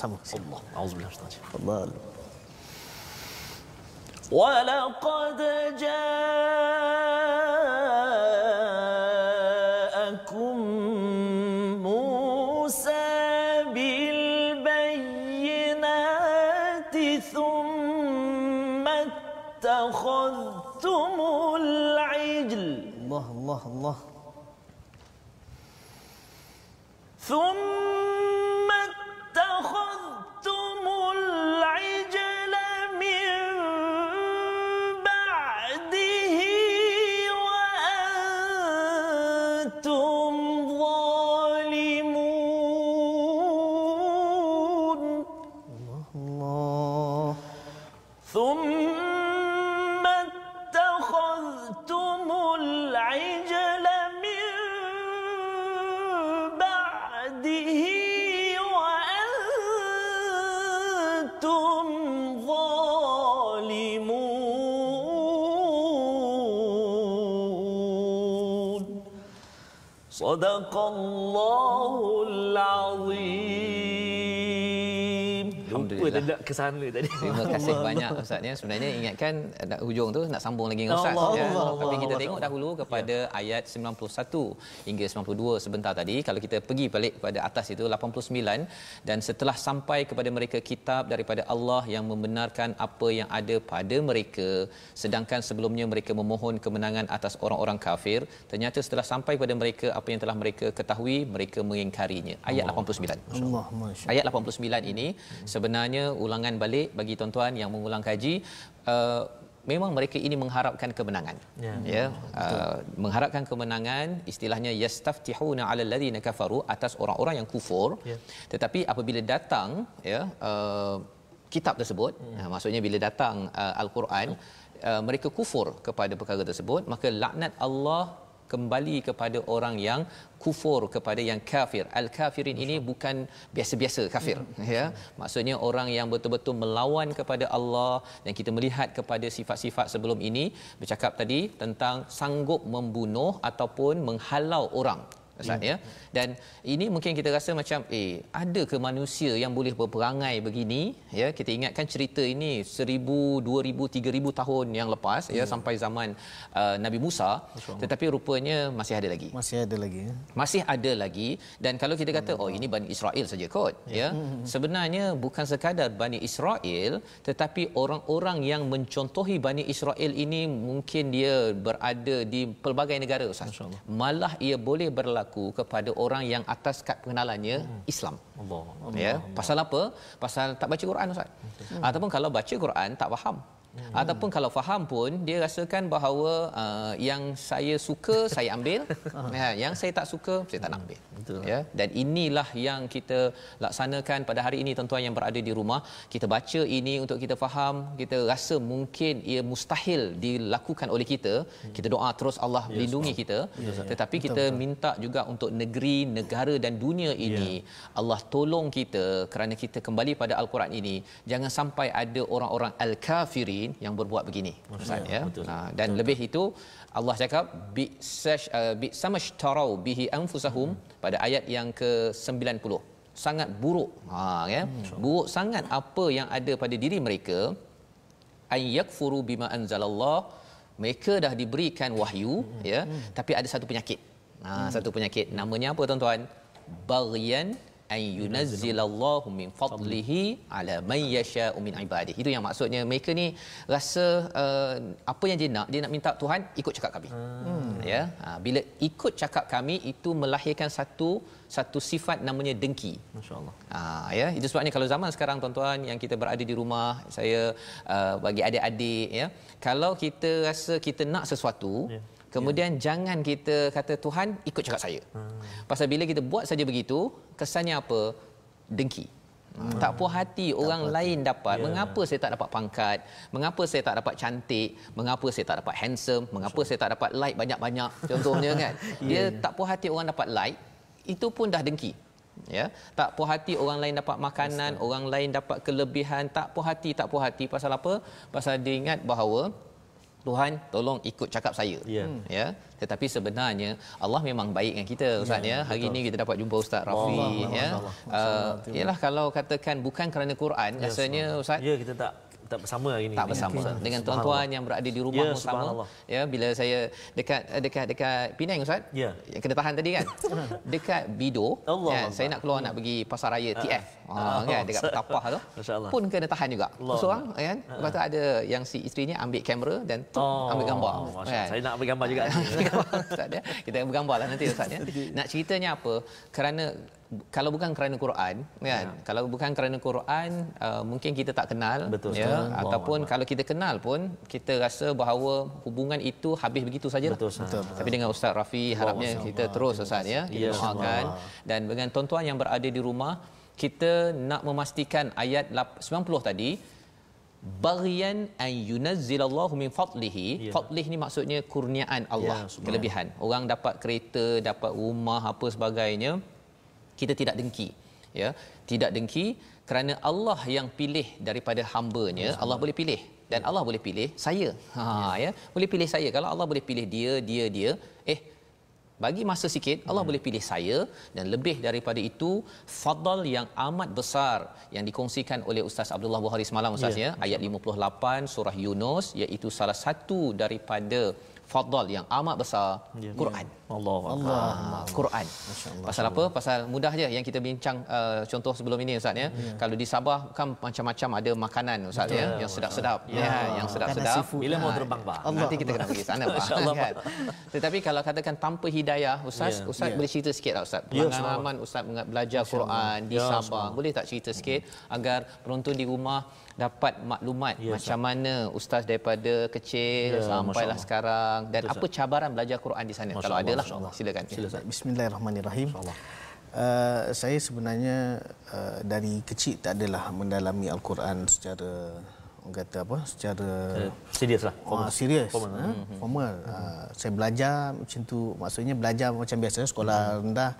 سمع الله أعوذ بالله من ولقد جاءكم موسى بالبينات ثم اتخذتم العجل الله الله الله ثم Sadaqallahul Azim. Lupa dah nak ke sana tadi. Terima kasih banyak Ustaz ya. Sebenarnya ingatkan nak hujung tu nak sambung lagi dengan Ustaz Allah ya. Allah Tapi Allah kita Allah tengok dahulu kepada ya. Ayat sembilan puluh satu hingga sembilan puluh dua sebentar tadi. Kalau kita pergi balik kepada atas itu lapan puluh sembilan, dan setelah sampai kepada mereka kitab daripada Allah yang membenarkan apa yang ada pada mereka, sedangkan sebelumnya mereka memohon kemenangan atas orang-orang kafir, ternyata setelah sampai kepada mereka apa yang telah mereka ketahui, mereka mengingkarinya. Ayat lapan puluh sembilan. Allah, ayat lapan puluh sembilan ini sebenarnya ulangan balik bagi tuan-tuan yang mengulang kaji. uh, Memang mereka ini mengharapkan kemenangan. Ya. ya. Uh, mengharapkan kemenangan, istilahnya yastaftihuna 'alal ladzina kafaru, atas orang-orang yang kufur. Ya. Tetapi apabila datang ya uh, kitab tersebut, ya. uh, maksudnya bila datang uh, Al-Quran, uh, mereka kufur kepada perkara tersebut, maka laknat Allah kembali kepada orang yang kufur, kepada yang kafir. Al-kafirin ini bukan biasa-biasa kafir ya, maksudnya orang yang betul-betul melawan kepada Allah. Dan kita melihat kepada sifat-sifat sebelum ini bercakap tadi tentang sanggup membunuh ataupun menghalau orang Ustaz ya. Dan ini mungkin kita rasa macam eh ada ke manusia yang boleh berperangai begini ya. Kita ingatkan cerita ini seribu, dua ribu, tiga ribu tahun yang lepas ya, ya sampai zaman uh, Nabi Musa. Tetapi rupanya masih ada lagi. Masih ada lagi. Ya. Masih ada lagi. Dan kalau kita kata oh ini Bani Israel saja kot ya. ya. Sebenarnya bukan sekadar Bani Israel, tetapi orang-orang yang mencontohi Bani Israel ini mungkin dia berada di pelbagai negara Ustaz. Malah ia boleh berlaku kepada orang yang atas kad pengenalannya hmm. Islam. Allah, Allah, ya, Allah. Pasal apa? Pasal tak baca Quran Ustaz. Hmm. Ataupun kalau baca Quran tak faham. Hmm. Ataupun kalau faham pun dia rasakan bahawa uh, yang saya suka saya ambil, ya, yang saya tak suka saya tak nak ambil. Betul. Ya, dan inilah yang kita laksanakan pada hari ini tuan-tuan yang berada di rumah. Kita baca ini untuk kita faham, kita rasa mungkin ia mustahil dilakukan oleh kita. Kita doa terus Allah yes, lindungi kita. Yes, tetapi betul, kita betul. minta juga untuk negeri, negara dan dunia ini yeah. Allah tolong kita kerana kita kembali pada Al-Quran ini. Jangan sampai ada orang-orang al-kafiri yang berbuat begini Ustaz ya, ya. Betul, ha, dan betul, lebih betul. Itu Allah cakap bi sash uh, bi samashtarau bihi anfusahum hmm. pada ayat yang ke sembilan puluh sangat buruk ha ya hmm. buruk sangat apa yang ada pada diri mereka ay yakfuru bima anzalallah. Mereka dah diberikan wahyu hmm. ya hmm. tapi ada satu penyakit ha hmm. satu penyakit namanya apa tuan-tuan? Baghyan ay yunazzilallahu min fadlihi ala may yasha'u min ibadihi. Itu yang maksudnya mereka ni rasa uh, apa yang dia nak, dia nak minta Tuhan ikut cakap kami. Hmm. Ya. Ha, bila ikut cakap kami itu melahirkan satu satu sifat namanya dengki. Masya-Allah. Ha ya, itu sebabnya kalau zaman sekarang tuan-tuan yang kita berada di rumah, saya uh, bagi adik-adik ya, kalau kita rasa kita nak sesuatu yeah. kemudian ya. jangan kita kata Tuhan ikut cakap saya. Hmm. Pasal bila kita buat saja begitu, kesannya apa? Dengki. Hmm. Tak puas hati orang tak lain hati. dapat. Ya. Mengapa saya tak dapat pangkat? Mengapa saya tak dapat cantik? Mengapa saya tak dapat handsome? Mengapa so. saya tak dapat like banyak-banyak? Contohnya kan. Dia yeah. tak puas hati orang dapat like, itu pun dah dengki. Ya, tak puas hati orang lain dapat makanan, Masa. orang lain dapat kelebihan, tak puas hati, tak puas hati pasal apa? Pasal dia ingat bahawa Tuhan tolong ikut cakap saya yeah. hmm. ya. Tetapi sebenarnya Allah memang baik dengan kita Ustaz yeah, ya. Hari betul. ini kita dapat jumpa Ustaz Rafi Allah, ya. Allah, Allah. Uh, yalah kalau katakan bukan kerana Quran yeah, rasanya Ustaz ya yeah, kita tak tak bersama hari ini. Tak bersama okay. dengan tuan-tuan yang berada di rumah yeah, sama ya. Bila saya dekat dekat dekat Penang Ustaz yeah. yang kena tahan tadi kan. Dekat Bidor Allah ya, Allah. saya nak keluar nak pergi pasar raya T F ha ah, ah, kan dekat Tapah tu pun kena tahan juga seorang so, kan. Lepas tu ada yang si isterinya ambil kamera dan tuk, oh, ambil gambar oh, kan? Saya nak ambil gambar juga Ustaz ya. Kita bergambarlah nanti Ustaz ya. Nak ceritanya apa? Kerana kalau bukan kerana Quran kan ya. kalau bukan kerana Quran uh, mungkin kita tak kenal betul, ya betul. ataupun Allah. kalau kita kenal pun kita rasa bahawa hubungan itu habis begitu sajalah betul, betul, betul. Tapi dengan Ustaz Rafi Allah, harapnya Allah, kita Allah, terus Ustaz ya kita yes, doakan Allah. Dan dengan tuan-tuan yang berada di rumah kita nak memastikan ayat sembilan puluh tadi baghyan an yunazzilallahu min fadlihi yeah. fadlih ni maksudnya kurniaan Allah yeah, kelebihan orang dapat kereta, dapat rumah apa sebagainya. Kita tidak dengki ya, tidak dengki kerana Allah yang pilih daripada hamba-Nya. Ya, Allah boleh pilih dan Allah boleh pilih saya ha ya, ya. boleh pilih saya. Kalau Allah boleh pilih dia dia dia eh bagi masa sikit, Allah hmm. boleh pilih saya, dan lebih daripada itu fadal yang amat besar yang dikongsikan oleh Ustaz Abdullah Bukhari semalam Ustaz ya, ya ayat lima puluh lapan surah Yunus, iaitu salah satu daripada fadal yang amat besar ya, Quran. Allah Allah ah, Quran. Masya-Allah. Pasal apa? Pasal mudah je yang kita bincang uh, contoh sebelum ini Ustaz ya. ya. Kalau di Sabah kan macam-macam ada makanan Ustaz ya, ya yang sedap-sedap ya, ya. yang sedap-sedap. Bila mau terbang bah. Allah. Nanti kita kena pergi sana bah. Kan? Tetapi kalau katakan tanpa hidayah Ustaz, ya. Ustaz ya. boleh cerita sikitlah Ustaz. Pengalaman ya, Ustaz belajar Masya Quran Allah. di ya, Sabah. Boleh tak cerita sikit ya. agar penonton di rumah dapat maklumat ya, macam Ustaz. mana Ustaz daripada kecil ya, sampailah sekarang, dan Ustaz. apa cabaran belajar Quran di sana Masya kalau ada lah. Silakan. Silakan. Bismillahirrahmanirrahim. Uh, saya sebenarnya uh, dari kecil tak adalah mendalami Al-Quran secara orang kata apa secara serius lah. Formal. Uh, serius. Formal. Huh? Mm-hmm. Formal. Uh, mm-hmm. Saya belajar macam tu, maksudnya belajar macam biasa sekolah mm-hmm. rendah.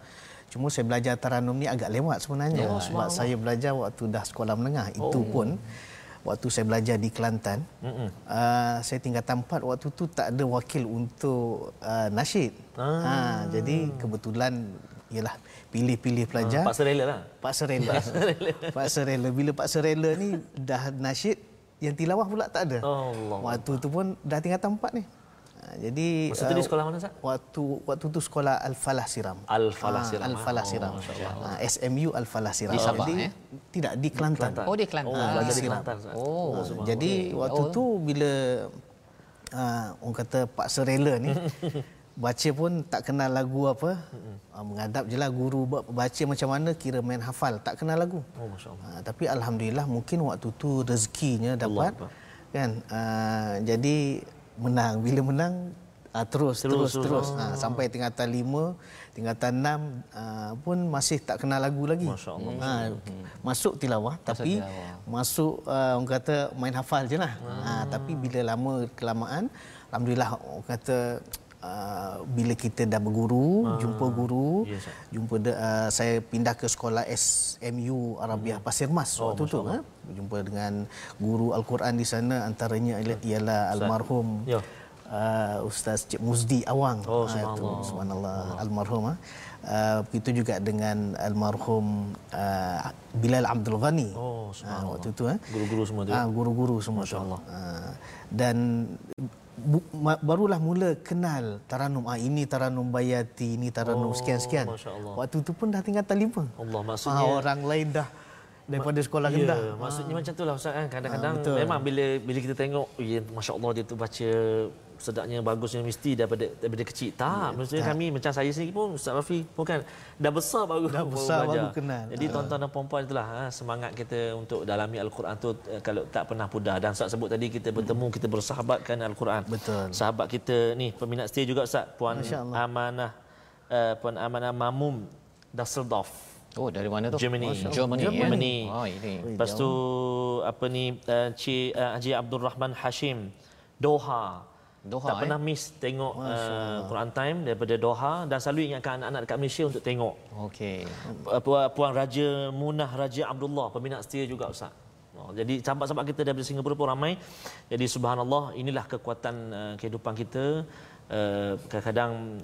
Cuma saya belajar taranum ni agak lewat sebenarnya. Oh, sebab Allah. saya belajar waktu dah sekolah menengah. Itu oh. pun waktu saya belajar di Kelantan. Mm-hmm. Uh, saya tingkatan empat waktu tu tak ada wakil untuk uh, nasyid. Ah. Ha, jadi kebetulan ialah pilih-pilih pelajar. Ah, paksa rela lah. Paksa rela. Paksa rela. Paksa rela. Bila paksa rela ni dah nasyid, yang tilawah pula tak ada. Oh, Allah. Waktu tu pun dah tingkatan empat ni. Jadi masa tu uh, di sekolah mana Ustaz? Waktu waktu tu sekolah Al-Falah Siram. Al-Falah Siram. Ah, Al-Falah Siram. Oh, ah, S M U Al-Falah Siram. Di Sabah, jadi, eh? Tidak di Kelantan. Oh, di Kelantan. Oh, belajar di Kelantan Ustaz. Oh, ah, jadi okay. waktu oh. tu bila ah, orang kata paksa rela ni baca pun tak kenal lagu apa. Ah, menghadap je lah guru baca macam mana, kira main hafal, tak kenal lagu. Oh, masya-Allah. Ah, tapi alhamdulillah mungkin waktu tu rezekinya dapat Allah. kan. Ah, jadi menang, bila menang uh, terus terus terus, terus. Oh. Uh, sampai tingkatan lima, tingkatan enam uh, pun masih tak kenal lagu lagi. Masya-Allah. Uh, masuk tilawah Masa tapi tilawah. masuk uh, orang kata main hafal jelah. Hmm. Uh, tapi bila lama kelamaan alhamdulillah orang kata uh, bila kita dah berguru, hmm. jumpa guru, yes, jumpa de, uh, saya pindah ke sekolah S M U Arabiah hmm. Pasir Mas oh, waktu tu. Huh? Berjumpa dengan guru Al-Quran di sana, antaranya ialah almarhum ya. uh, Ustaz Cik Muzdi Awang. Oh, subhanallah. Uh, subhanallah. Allah. Almarhum. Uh. Uh, begitu juga dengan almarhum uh, Bilal Abdul Ghani. Oh, subhanallah. Uh, waktu tu. Uh. Guru-guru semua tu. Uh, guru-guru semua. Masya-Allah. Uh, dan bu, ma, barulah mula kenal taranum. Ah, ini taranum bayati, ini taranum oh, sekian-sekian. Waktu tu pun dah tingkatan lima. Allah, maksudnya uh, orang lain dah daripada sekolah rendah. Ya, maksudnya ha. macam itulah Ustaz kan. Kadang-kadang ha, memang bila bila kita tengok, ya, Masya Allah dia tu baca sedapnya, bagusnya, mesti daripada daripada kecil. Tak, ya, maksudnya tak. kami macam saya sendiri pun Ustaz Rafi pun kan dah besar baru dah besar baru, baru kenal. Jadi ha. tuan-tuan dan puan-puan, itulah ha, semangat kita untuk dalami Al-Quran tu kalau tak pernah pudar. Dan Ustaz sebut tadi kita bertemu, kita bersahabat kan Al-Quran. Betul. Sahabat kita ni peminat setia juga Ustaz, Puan Amanah, uh, Puan Amanah Mamum Dusseldorf. Oh, dari mana tu? Germany. Germany. Germany. Germany. Oh, ini. Lepas tu apa ni, uh, Cik uh, Haji Abdul Rahman Hashim, Doha. Doha. Tak eh? pernah miss tengok uh, Quran Time daripada Doha, dan selalu ingatkan anak-anak dekat Malaysia untuk tengok. Okey. Puan Raja Munah Raja Abdullah, peminat setia juga Ustaz. Oh, jadi sahabat-sahabat kita daripada Singapura pun ramai. Jadi subhanallah, inilah kekuatan uh, kehidupan kita. Uh, kadang-kadang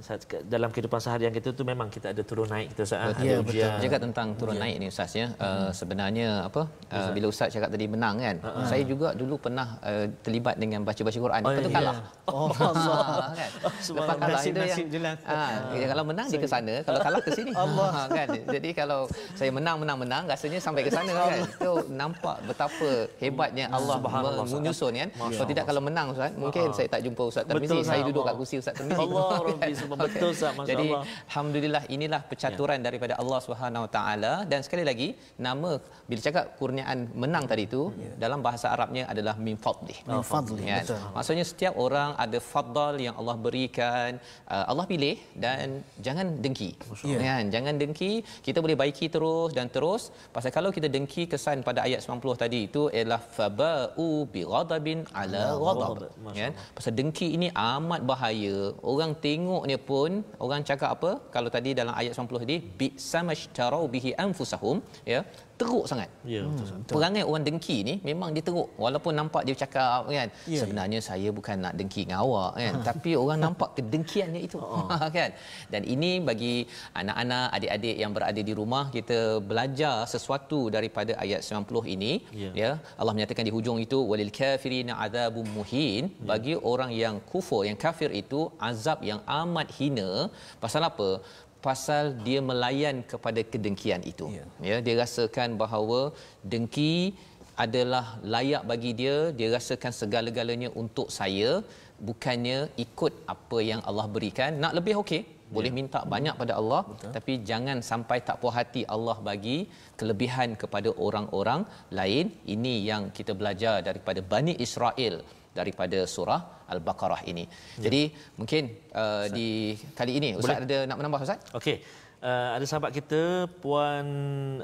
dalam kehidupan seharian kita tu memang kita ada turun naik kita Ustaz. Betul, ada ujian. Cakap tentang turun yeah. naik ni Ustaz ya. Uh, hmm. sebenarnya apa uh, bila Ustaz cakap tadi menang kan. Uh-huh. Saya juga dulu pernah uh, terlibat dengan baca-baca Quran. Lepas tu kalah. Oh Allah kan. Lepas kalah itu yang ah, kalau menang dia ke sana, kalau kalah ke sini. Allah kan. Jadi kalau saya menang menang menang rasanya sampai ke sana kan. So nampak betapa hebatnya Allah menyusun kan. Kalau tidak, kalau menang Ustaz mungkin saya tak jumpa Ustaz Tarmizi, saya duduk kat kursi Ustaz Tarmizi. Allah Rabbi subhanahu betul Ustaz, masya-Allah. Jadi alhamdulillah inilah pencaturan ya. daripada Allah Subhanahu Wa Taala. Dan sekali lagi, nama bila cakap kurniaan menang tadi tu ya. dalam bahasa Arabnya adalah min fadli. Min fadli. Ya. Betul. Maksudnya setiap orang ada fadal yang Allah berikan, Allah pilih, dan jangan dengki. Ya. Kan? Jangan dengki, kita boleh baiki terus dan terus, pasal kalau kita dengki, kesan pada ayat sembilan puluh tadi itu ialah faba'u bi ghadabin ala ghadab. Kan? Pasal dengki ini amat bahaya. Orang tengoknya pun orang cakap apa? Kalau tadi dalam ayat sembilan puluh tadi, bi samashtarau bihi anfusahum, ya, teruk sangat. Ya, hmm. Perangai orang dengki ni memang dia teruk. Walaupun nampak dia cakap kan, ya, sebenarnya ya, saya bukan nak dengki dengan awak kan, ha, tapi orang nampak kedengkiannya itu kan. Dan ini bagi anak-anak, adik-adik yang berada di rumah, kita belajar sesuatu daripada ayat sembilan puluh ini ya, ya. Allah menyatakan di hujung itu walil kafirina azabum muhin, ya, bagi orang yang kufur, yang kafir itu azab yang amat hina. Pasal apa? Pasal dia melayan kepada kedengkian itu. Ya, ya, dia rasakan bahawa dengki adalah layak bagi dia, dia rasakan segala-galanya untuk saya, bukannya ikut apa yang Allah berikan. Nak lebih okey, boleh ya, minta banyak pada Allah. Betul. Tapi jangan sampai tak puas hati Allah bagi kelebihan kepada orang-orang lain. Ini yang kita belajar daripada Bani Israel daripada surah Al-Baqarah ini. Ya. Jadi mungkin uh, di kali ini Ustaz boleh, ada nak menambah Ustaz? Okey. Uh, ada sahabat kita Puan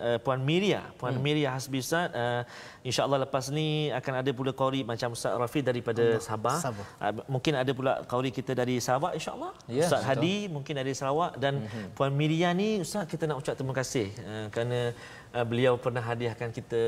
uh, Puan Miriah, Puan hmm. Miriah Hasbi Ustaz. Uh, InsyaAllah lepas ni akan ada pula qari macam Ustaz Rafi daripada Allah, Sabah. Sabah. Uh, mungkin ada pula qari kita dari Sabah insyaAllah. Ya, Ustaz betul. Hadi mungkin dari Sarawak dan hmm. Puan Miriah ni Ustaz, kita nak ucap terima kasih uh, kerana uh, beliau pernah hadiahkan kita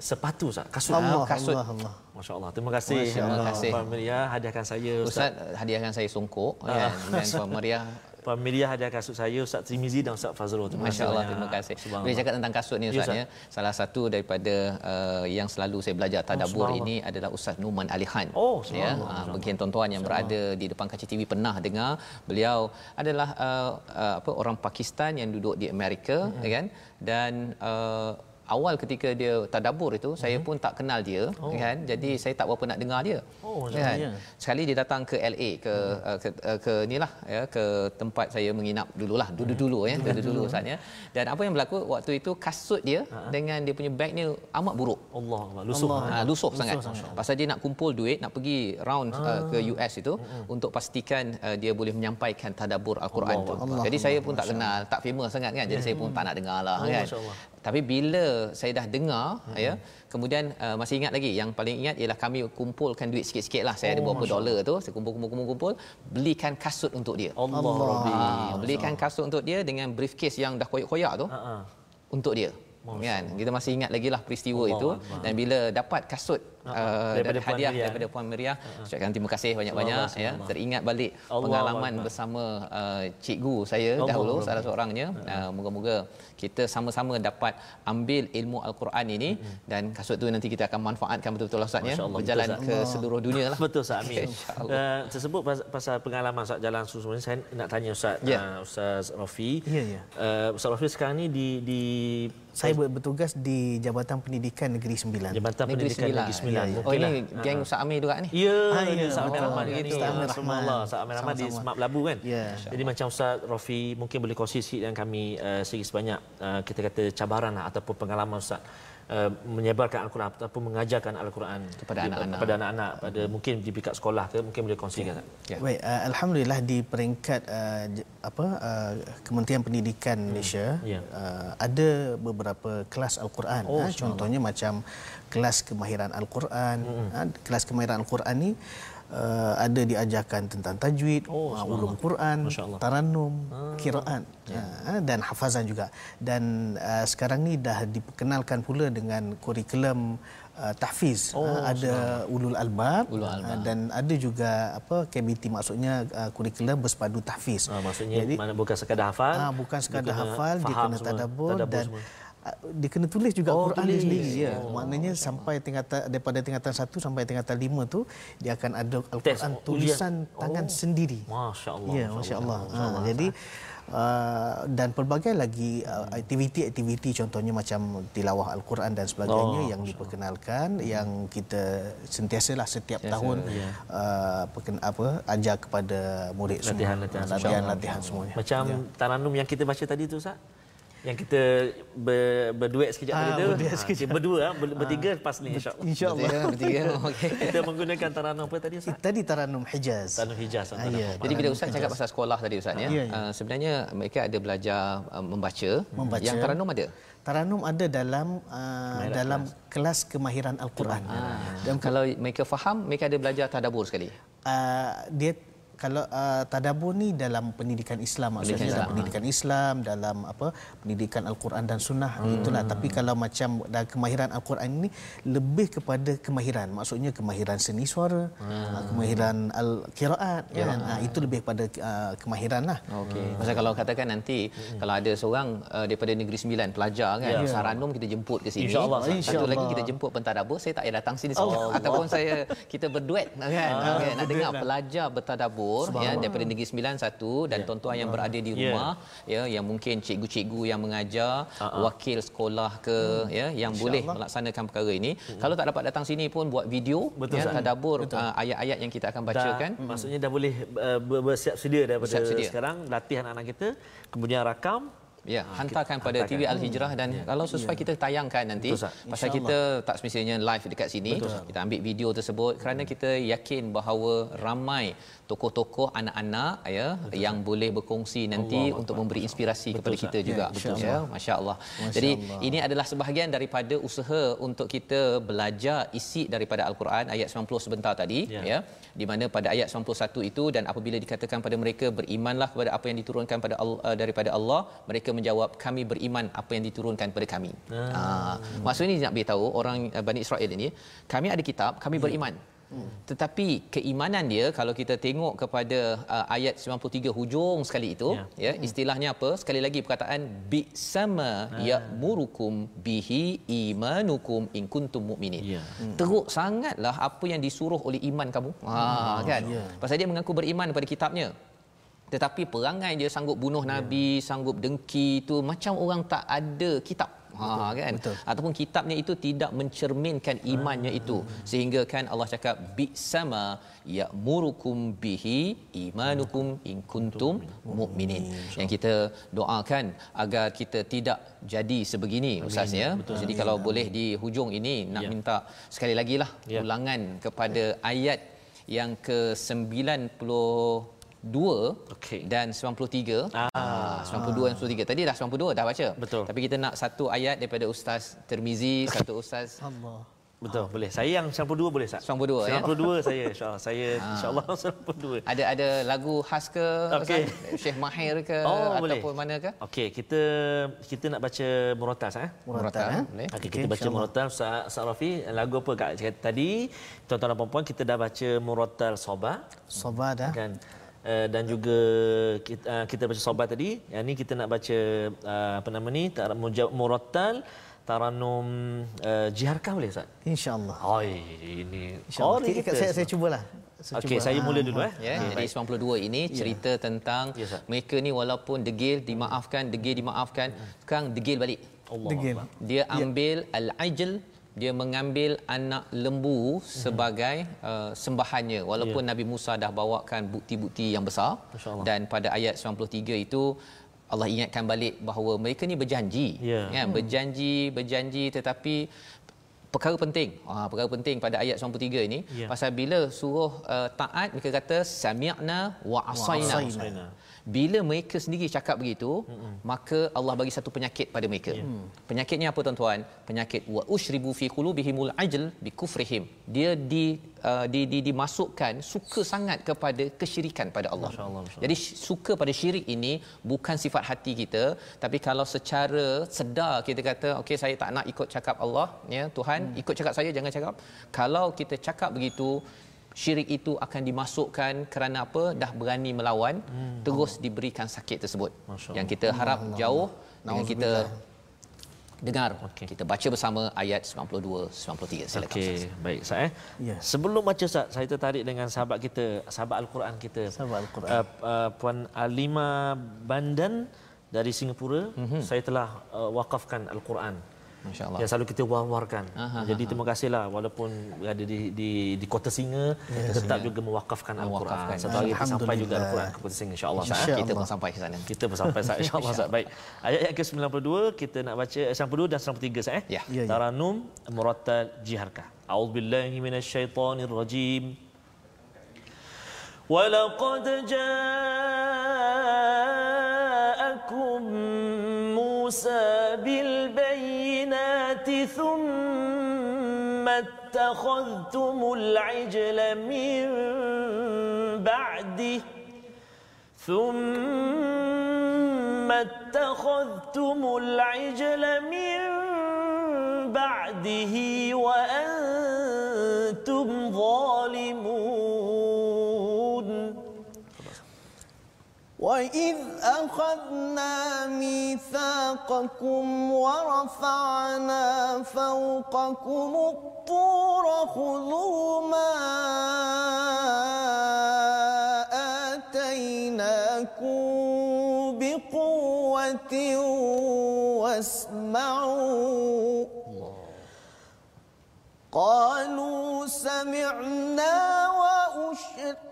sepatu Ustaz, kasut. Allah, kasut. Allah, Allah. Masya-Allah. Terima kasih. Terima kasih. Puan Miriah hadiahkan saya Ustaz. Ustaz hadiahkan saya songkok uh. kan, dan Puan Miriah Puan Miriah ada kasut saya, Ustaz Tarmizi dan Ustaz Fazrul. Masya-Allah, terima kasih. Bila cakap tentang kasut ni Ustaz, ya, Ustaz, salah satu daripada uh, yang selalu saya belajar tadabbur oh, ini adalah Ustaz Numan Ali Khan. Oh, ya. Uh, mungkin tuan-tuan yang berada di depan kaca T V pernah dengar beliau adalah uh, uh, apa orang Pakistan yang duduk di Amerika, mm-hmm, kan, dan uh, awal ketika dia tadabbur itu mm-hmm, saya pun tak kenal dia oh, kan, jadi mm-hmm, saya tak berapa nak dengar dia oh, kan? Ya. Sekali dia datang ke L A ke mm-hmm, uh, ke, uh, ke nilah ya, ke tempat saya menginap dululah dulu-dulu ya dulu-dulu, dulu-dulu Ustaz ya. Dan apa yang berlaku waktu itu, kasut dia ha, dengan dia punya bag ni amat buruk. Allah lusuh Allah. Ha, lusuh, lusuh sangat, sangat. Pasal dia nak kumpul duit nak pergi round ha, uh, ke U S itu mm-hmm, untuk pastikan uh, dia boleh menyampaikan tadabbur Al-Quran Allah, tu. Allah, jadi Allah, saya pun tak kenal, tak famous sangat kan, jadi yeah, saya pun tak nak dengarlah oh, kan. Tapi bila saya dah dengar hmm, ya, kemudian uh, masih ingat lagi, yang paling ingat ialah kami kumpulkan duit sikit-sikitlah, saya oh, ada berapa dolar tu, saya kumpul-kumpul-kumpul belikan kasut untuk dia. Allah Rabbi. Ha, belikan kasut untuk dia dengan briefcase yang dah koyak-koyak tu uh-huh, untuk dia. Maksud kan, kita masih ingat lagi lah peristiwa Allah itu Allah. Dan bila dapat kasut uh, daripada dari hadiah Miriah, daripada Puan Miriah, uh-huh, ucapkan terima kasih banyak-banyak Allah, ya, teringat balik Allah, pengalaman Allah, bersama uh, cikgu saya Allah, dahulu Allah, salah seorangnya. Uh, moga-moga kita sama-sama dapat ambil ilmu Al-Quran ini uh-huh, dan kasut tu nanti kita akan manfaatkan betul-betul Ustaz ya, berjalan betul, ke seluruh dunia lah. Betul Ustaz, amin. Okay, uh, tersebut pasal pengalaman Ustaz jalan seluruh, saya nak tanya Ustaz yeah, uh, Ustaz Rafi. Yeah, yeah. Uh, Ustaz Rafi sekarang ni di di saya bertugas di Jabatan Pendidikan Negeri Sembilan. Jabatan Negeri Pendidikan Sembilan. Negeri Sembilan. Ya, ya. Oh, ini ha, geng Ustaz Amir juga ni? Ya, ah, ini Ustaz Amir Rahman. Ini Ustaz Amir Rahman di Semak Labu kan? Ya. Jadi macam Ustaz Rafi mungkin boleh kongsi sikit dengan kami uh, sikit sebanyak uh, kita kata cabaran lah, ataupun pengalaman Ustaz uh, menyebarkan Al-Quran ataupun mengajarkan Al-Quran kepada anak-anak. Kepada anak-anak, pada mungkin di peringkat sekolah ke, mungkin boleh kongsikan. Ya. Ya. Baik, uh, alhamdulillah di peringkat uh, apa uh, Kementerian Pendidikan hmm, Malaysia ya, uh, ada beberapa beberapa kelas Al-Quran oh, ha, contohnya Allah, macam kelas kemahiran Al-Quran mm-hmm, ha, kelas kemahiran Al-Quran ni uh, ada diajarkan tentang tajwid, oh, uh, ulum Quran, tarannum, ah, qiraat yeah, ha, dan hafazan juga. Dan uh, sekarang ni dah diperkenalkan pula dengan kurikulum Uh, tahfiz oh, ha, ada so, ulul albab, ulul albab. Uh, dan ada juga apa K B T, maksudnya uh, kurikulum berpadu tahfiz. Uh, maksudnya jadi, mana bukan sekadar hafal, uh, bukan sekadar hafal, dia kena tadabbur dan semua, dia kena tulis juga oh, Al-Quran sendiri ya. Oh, maknanya Allah, sampai tingkatan daripada tingkatan satu sampai tingkatan lima tu dia akan ada Al-Quran Test, tulisan oh, tangan oh, sendiri. Masya-Allah. Ya, masya-Allah. Masya ha, jadi uh, dan pelbagai lagi uh, aktiviti-aktiviti contohnya macam tilawah Al-Quran dan sebagainya oh, yang diperkenalkan yang kita sentiasalah setiap Sentiasa, tahun ya, uh, perken, apa ajar kepada murid latihan, semua latihan, latihan, latihan semuanya. Macam ya, tarannum yang kita baca tadi tu Ustaz, yang kita ber, berduet sekejap ah, tadi tu sekejap. Berdua ber, bertiga ah, lepas ni insya-Allah insya-Allah bertiga, bertiga. Okey, kita menggunakan tarannum apa tadi Ustaz? Tadi tarannum Hijaz. Tarannum Hijaz ah, ya, jadi bila Ustaz Hijaz cakap pasal sekolah tadi Ustaz ya, ah, ya, ya. Uh, sebenarnya mereka ada belajar uh, membaca. membaca yang tarannum ada Tarannum ada dalam uh, dalam kelas. kelas kemahiran Al-Quran. Ah, dan kalau mereka faham mereka ada belajar tadabbur sekali. Uh, dia kalau uh, tadabbur ni dalam pendidikan Islam, maksudnya dalam pendidikan Islam, dalam apa pendidikan Al-Quran dan Sunnah, hmm. itulah. Tapi kalau macam dalam kemahiran Al-Quran ini lebih kepada kemahiran, maksudnya kemahiran seni suara, hmm. kemahiran al-qiraat, ya, kan? Ha, itu lebih pada uh, kemahiranlah. Okey. Hmm. Pasal kalau katakan nanti hmm. kalau ada seorang uh, daripada Negeri Sembilan pelajar kan, yeah. Saranum kita jemput ke sini. Insya-Allah. Insya Satu lagi kita jemput pentadabbur, saya tak payah datang sini sendiri, oh, ataupun Allah. saya kita berduet kan. Ah, okay. Nak dengar lah. Pelajar bertadabbur ya, daripada Negeri Sembilan satu, dan ya. tuan-tuan yang berada di rumah, ya, ya yang mungkin cikgu-cikgu yang mengajar, uh-huh. wakil sekolah ke, hmm. ya yang Insya boleh Allah. melaksanakan perkara ini. Hmm. Kalau tak dapat datang sini pun buat video, betul, ya, tadabbur uh, ayat-ayat yang kita akan bacakan. Dah, hmm. Maksudnya dah boleh uh, bersiap sedia daripada bersiap sedia. sekarang, latihan anak kita, kemudian rakam. Ya, hantarkan pada hantarkan. T V Al-Hijrah, dan ya. kalau sesuai ya. kita tayangkan nanti. Betul, pasal kita tak semestinya live dekat sini. Betul, kita ambil video tersebut kerana kita yakin bahawa ramai tokoh-tokoh anak-anak ya betul, yang sah. boleh berkongsi nanti Allah, untuk Allah, memberi inspirasi betul, kepada sah. kita juga. Ya, betul, ya, masya-Allah. Masya Jadi Allah. ini adalah sebahagian daripada usaha untuk kita belajar isi daripada Al-Quran ayat sembilan puluh sebentar tadi ya, ya di mana pada ayat sembilan puluh satu itu, dan apabila dikatakan pada mereka berimanlah kepada apa yang diturunkan pada Allah, daripada Allah, mereka menjawab kami beriman apa yang diturunkan kepada kami. Ah, ah. Maksudnya ni nak beritahu orang Bani Israel ini, kami ada kitab, kami ya. beriman. Hmm. Tetapi keimanan dia kalau kita tengok kepada uh, ayat sembilan puluh tiga hujung sekali itu ya, ya istilahnya apa, sekali lagi perkataan bisama ha. ya'murukum bihi imanukum in kuntum mu'minin. Ya. Hmm. Teruk sangatlah apa yang disuruh oleh iman kamu. Ha hmm. kan. Ya. Pasal dia mengaku beriman kepada kitabnya, tetapi perangai dia sanggup bunuh ya. nabi, sanggup dengki, tu macam orang tak ada kitab. Betul, ha kan betul. Ataupun kitabnya itu tidak mencerminkan imannya hmm. itu, sehingga kan Allah cakap bisama ya'murukum bihi imanukum in kuntum mu'minin. Yang kita doakan agar kita tidak jadi sebegini ustaz ya. Jadi kalau Amin. boleh di hujung ini nak ya. minta sekali lagilah ya. ulangan kepada ya. ayat yang ke sembilan puluh dua okay. dan sembilan puluh tiga. Ah, sembilan puluh dua dan sembilan puluh tiga. Tadi dah sembilan puluh dua dah baca. Betul. Tapi kita nak satu ayat daripada Ustaz Tarmizi, satu Ustaz Allah. Betul, boleh. Saya yang sembilan puluh dua boleh tak? sembilan puluh dua ya. sembilan puluh dua saya insya-Allah. Saya insya-Allah sembilan puluh dua. Ada ada lagu khas ke okay. Ustaz Syekh Mahir ke oh, ataupun boleh. mana ke? Okey, kita kita nak baca murotal eh. Murotal. Eh? Okey, okay, kita baca murotal Ustaz Rafi. Lagu apa Kak tadi? Tuan-tuan dan puan-puan, kita dah baca murotal Sabah. Sabah dah. Kan. Uh, dan juga kita, uh, kita baca sobat tadi. Yang ni kita nak baca uh, apa nama ni? Murattal Taranum uh, Jiharkah boleh Ustaz? Insya-Allah. Oi, ini. Oh, okay, kita, saya saya cubalah. So, Okey, saya mula dulu eh. Ya, okay, jadi sembilan puluh dua ini cerita yeah. tentang yes, mereka ni walaupun degil dimaafkan, degil dimaafkan, sekarang degil balik. Allah. Dia ambil yeah. al-ajl, dia mengambil anak lembu sebagai uh, sembahannya, walaupun yeah. Nabi Musa dah bawakan bukti-bukti yang besar, dan pada ayat sembilan puluh tiga itu Allah ingatkan balik bahawa mereka ni berjanji yeah. kan hmm. berjanji berjanji tetapi perkara penting ha perkara penting pada ayat sembilan puluh tiga ini yeah. pasal bila suruh uh, taat mereka kata sami'na wa asaina. Bila mereka sendiri cakap begitu, mm-hmm. maka Allah bagi satu penyakit pada mereka. Yeah. Penyakitnya apa tuan-tuan? Penyakit wa ushribu fi qulubihimul ajl bi kufrihim. Dia di, uh, di di dimasukkan suka sangat kepada kesyirikan pada Allah. Masya Allah, Masya Allah. Jadi suka pada syirik ini bukan sifat hati kita, tapi kalau secara sedar kita kata okey saya tak nak ikut cakap Allah ya Tuhan, mm. ikut cakap saya, jangan cakap. Kalau kita cakap begitu, syirik itu akan dimasukkan kerana apa? Dah berani melawan, hmm. terus diberikan sakit tersebut. Yang kita harap Allah jauh Allah. dengan kita dengar. Okay. Kita baca bersama ayat sembilan puluh dua, sembilan puluh tiga. Silakan. Okey, baik Ustaz eh. Ya. Sebelum baca Ustaz, saya tertarik dengan sahabat kita, sahabat Al-Quran kita. Sahabat Al-Quran. Uh, uh, Puan Alima Bandan dari Singapura, mm-hmm. saya telah uh, wakafkan Al-Quran. InsyaAllah. Yang selalu kita war-warkan. Aha, Jadi aha. terima kasihlah walaupun ada di di di Kota Singa yes, tetap yeah. juga mewakafkan Al-Quran. Satu hari kita sampai juga Al-Quran ke Kota Singa insya-Allah. Insya insya kita pun sampai ke sana. Kita pun sampai insya-Allah. Insya insya baik. Ayat yang ke sembilan puluh dua kita nak baca sembilan puluh dua dan sembilan puluh tiga saya. Yeah. Yeah, Taranum yeah. murattal jiharkah. A'udzubillahi minasyaitonirrajim. Wa laqad ja'akum Musa bil ثم اتخذتم العجل من بعده بعده ثم اتخذتم العجل من بعده وأنتم ظالمون وإذ أخذنا ميثاقكم ورفعنا فوقكم الطور خذوا ما آتيناكم بقوة واسمعوا قالوا سمعنا وأشركنا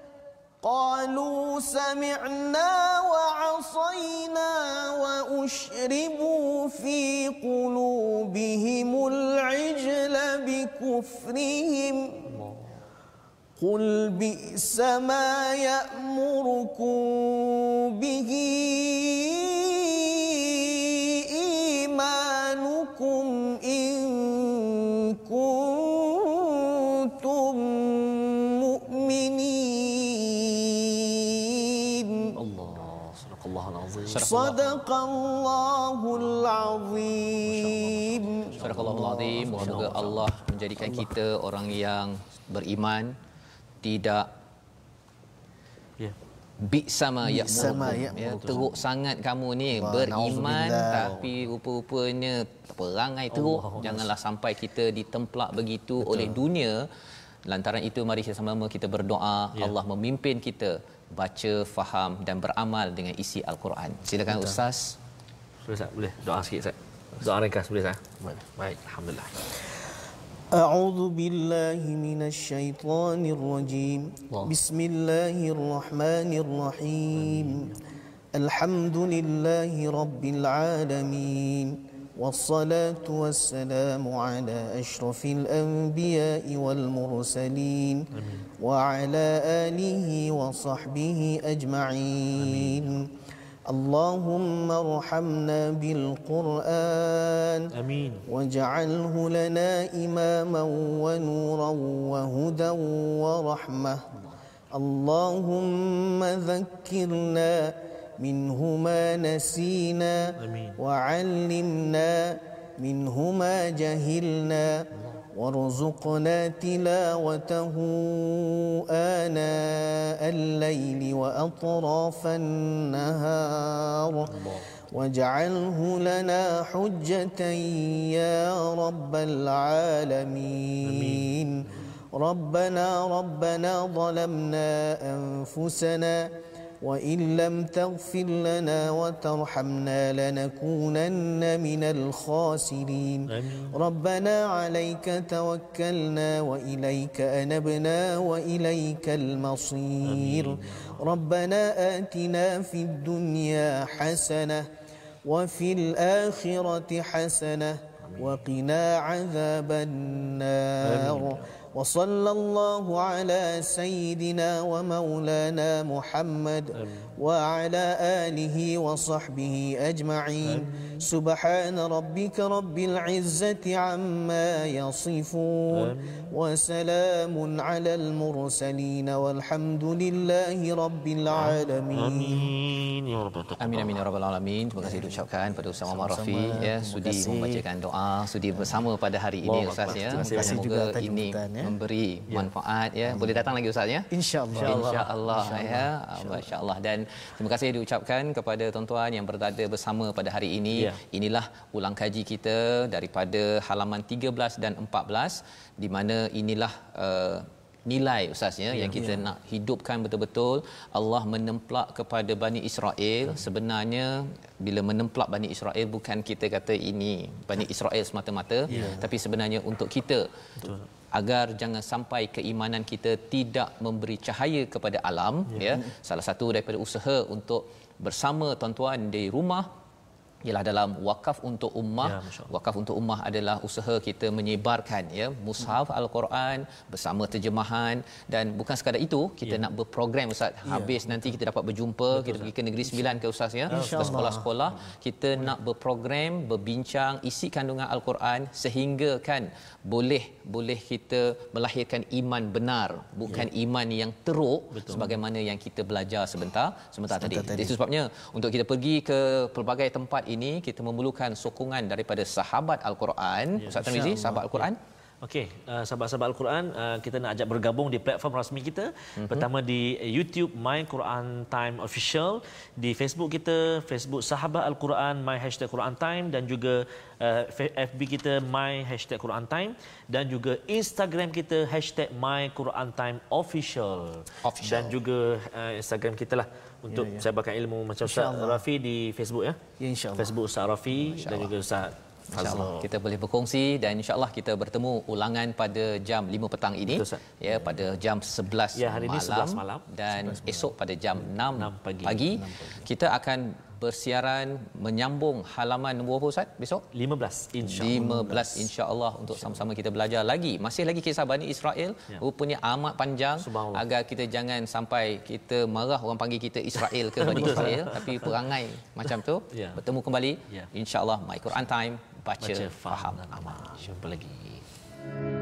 قالوا سمعنا وعصينا وأشربوا في قلوبهم العجل بكفرهم قل بئس ما يأمركم به إيمانكم إن كنتم مؤمنين Sadaqallahul Azim. Sadaqallahul Azim. Moga Allah menjadikan kita orang yang beriman, tidak ya biksama yakmur, ya teruk sangat kamu ni beriman tapi rupa-rupanya perangai teruk. Janganlah sampai kita ditemplak begitu oleh dunia. Lantaran itu mari sama-sama kita berdoa ya Allah memimpin kita baca, faham dan beramal dengan isi Al-Quran. Silakan Betul. Ustaz. Ustaz boleh doa sikit Ustaz. Doa ringkas boleh Ustaz? Boleh. Baik, alhamdulillah. A'udzu billahi minasy syaithanir rajim. Bismillahirrahmanirrahim. Alhamdulillahi rabbil alamin. Wassalatu wassalamu ala ashrafil anbiya'i wal mursalin wa ala alihi wa sahbihi ajma'in. Allahumma arhamna bil Qur'an amin waj'alhu lana imaman wa nuran wa hudan wa rahmah. Allahumma dhakkirna minhuma nasina wa 'allimna minhuma jahilna warzuqna tilawatahu ana al-laili wa atrafan nahar waj'alhu lana hujjatan ya rabbal alamin. Rabbana rabbana zalamna anfusana وإن لم تغفر لنا وترحمنا لنكونن من الخاسرين. آمين. ربنا عليك توكلنا وإليك أنبنا وإليك المصير. آمين. ربنا آتنا في الدنيا حسنة وفي الآخرة حسنة وقنا عذاب النار. آمين. وصلى الله على سيدنا ومولانا محمد وعلى آله وصحبه أجمعين. سبحان ربك رب العزة عما يصفون وسلام على المرسلين والحمد لله رب العالمين. Amin ya rabbal alamin. Amin amin ya rabbal alamin. Terima kasih diucapkan pada Ustaz Muhammad Rafi ya sudi membacakan doa sudi bersama pada hari ini Ustaz ya. Terima kasih juga ini memberi ya manfaat ya. Boleh datang lagi Ustaz ya, insyaallah insyaallah insya ya masyaallah. Dan terima kasih diucapkan kepada tuan-tuan yang berada bersama pada hari ini ya. Inilah ulang kaji kita daripada halaman tiga belas dan empat belas di mana inilah uh, nilai Ustaz ya, ya yang kita ya nak hidupkan betul-betul. Allah menemplak kepada Bani Israel ya. Sebenarnya bila menemplak Bani Israel bukan kita kata ini Bani Israel semata-mata ya, tapi sebenarnya untuk kita betul agar jangan sampai keimanan kita tidak memberi cahaya kepada alam ya, ya. Salah satu daripada usaha untuk bersama tuan-tuan di rumah ialah dalam wakaf untuk ummah. Ya, wakaf untuk ummah adalah usaha kita menyebarkan ya mushaf hmm. Al-Quran bersama terjemahan, dan bukan sekadar itu kita ya. nak berprogram ustaz. Ya. Habis nanti kita dapat berjumpa, betul, kita pergi ke Negeri Sembilan ke ustaz ya, ke sekolah-sekolah kita ya. nak berprogram, berbincang isi kandungan Al-Quran sehingga kan boleh boleh kita melahirkan iman benar, bukan ya. iman yang teruk, betul, sebagaimana yang kita belajar sebentar sebentar tadi. tadi. Itu sebabnya untuk kita pergi ke pelbagai tempat ini kita memerlukan sokongan daripada sahabat Al-Quran. Ya, Ustaz Tarmizi, sahabat Al-Quran. Ya. Okey, uh, sahabat-sahabat Al-Quran, uh, kita nak ajak bergabung di platform rasmi kita. Mm-hmm. Pertama di YouTube My Quran Time Official, di Facebook kita Facebook Sahabat Al-Quran My Hashtag Quran Time, dan juga uh, F B kita My Hashtag Quran Time, dan juga Instagram kita Hashtag My Quran Time Official, Official. dan juga uh, Instagram kita lah untuk ya, ya. sebarkan ilmu macam Ustaz Rafi di Facebook ya. Ya, insya-Allah. Facebook Ustaz Rafi dan juga Ustaz InsyaAllah kita boleh berkongsi, dan insyaAllah kita bertemu ulangan pada jam lima petang ini. Betul, ya, pada jam sebelas ya, hari malam, ini sebelas malam dan sebelas malam. Esok pada jam enam pagi kita akan bersiaran menyambung halaman nombor apa Ustaz besok? lima belas insya-Allah. lima belas insya-Allah untuk insya sama-sama kita belajar lagi. Masih lagi kisah Bani Israel, ya. rupanya amat panjang, agar kita jangan sampai kita marah orang panggil kita Israel ke Bani Israel tapi perangai macam tu. Ya. Bertemu kembali ya. insya-Allah My Quran Time, baca, baca faham, amal. Jumpa lagi.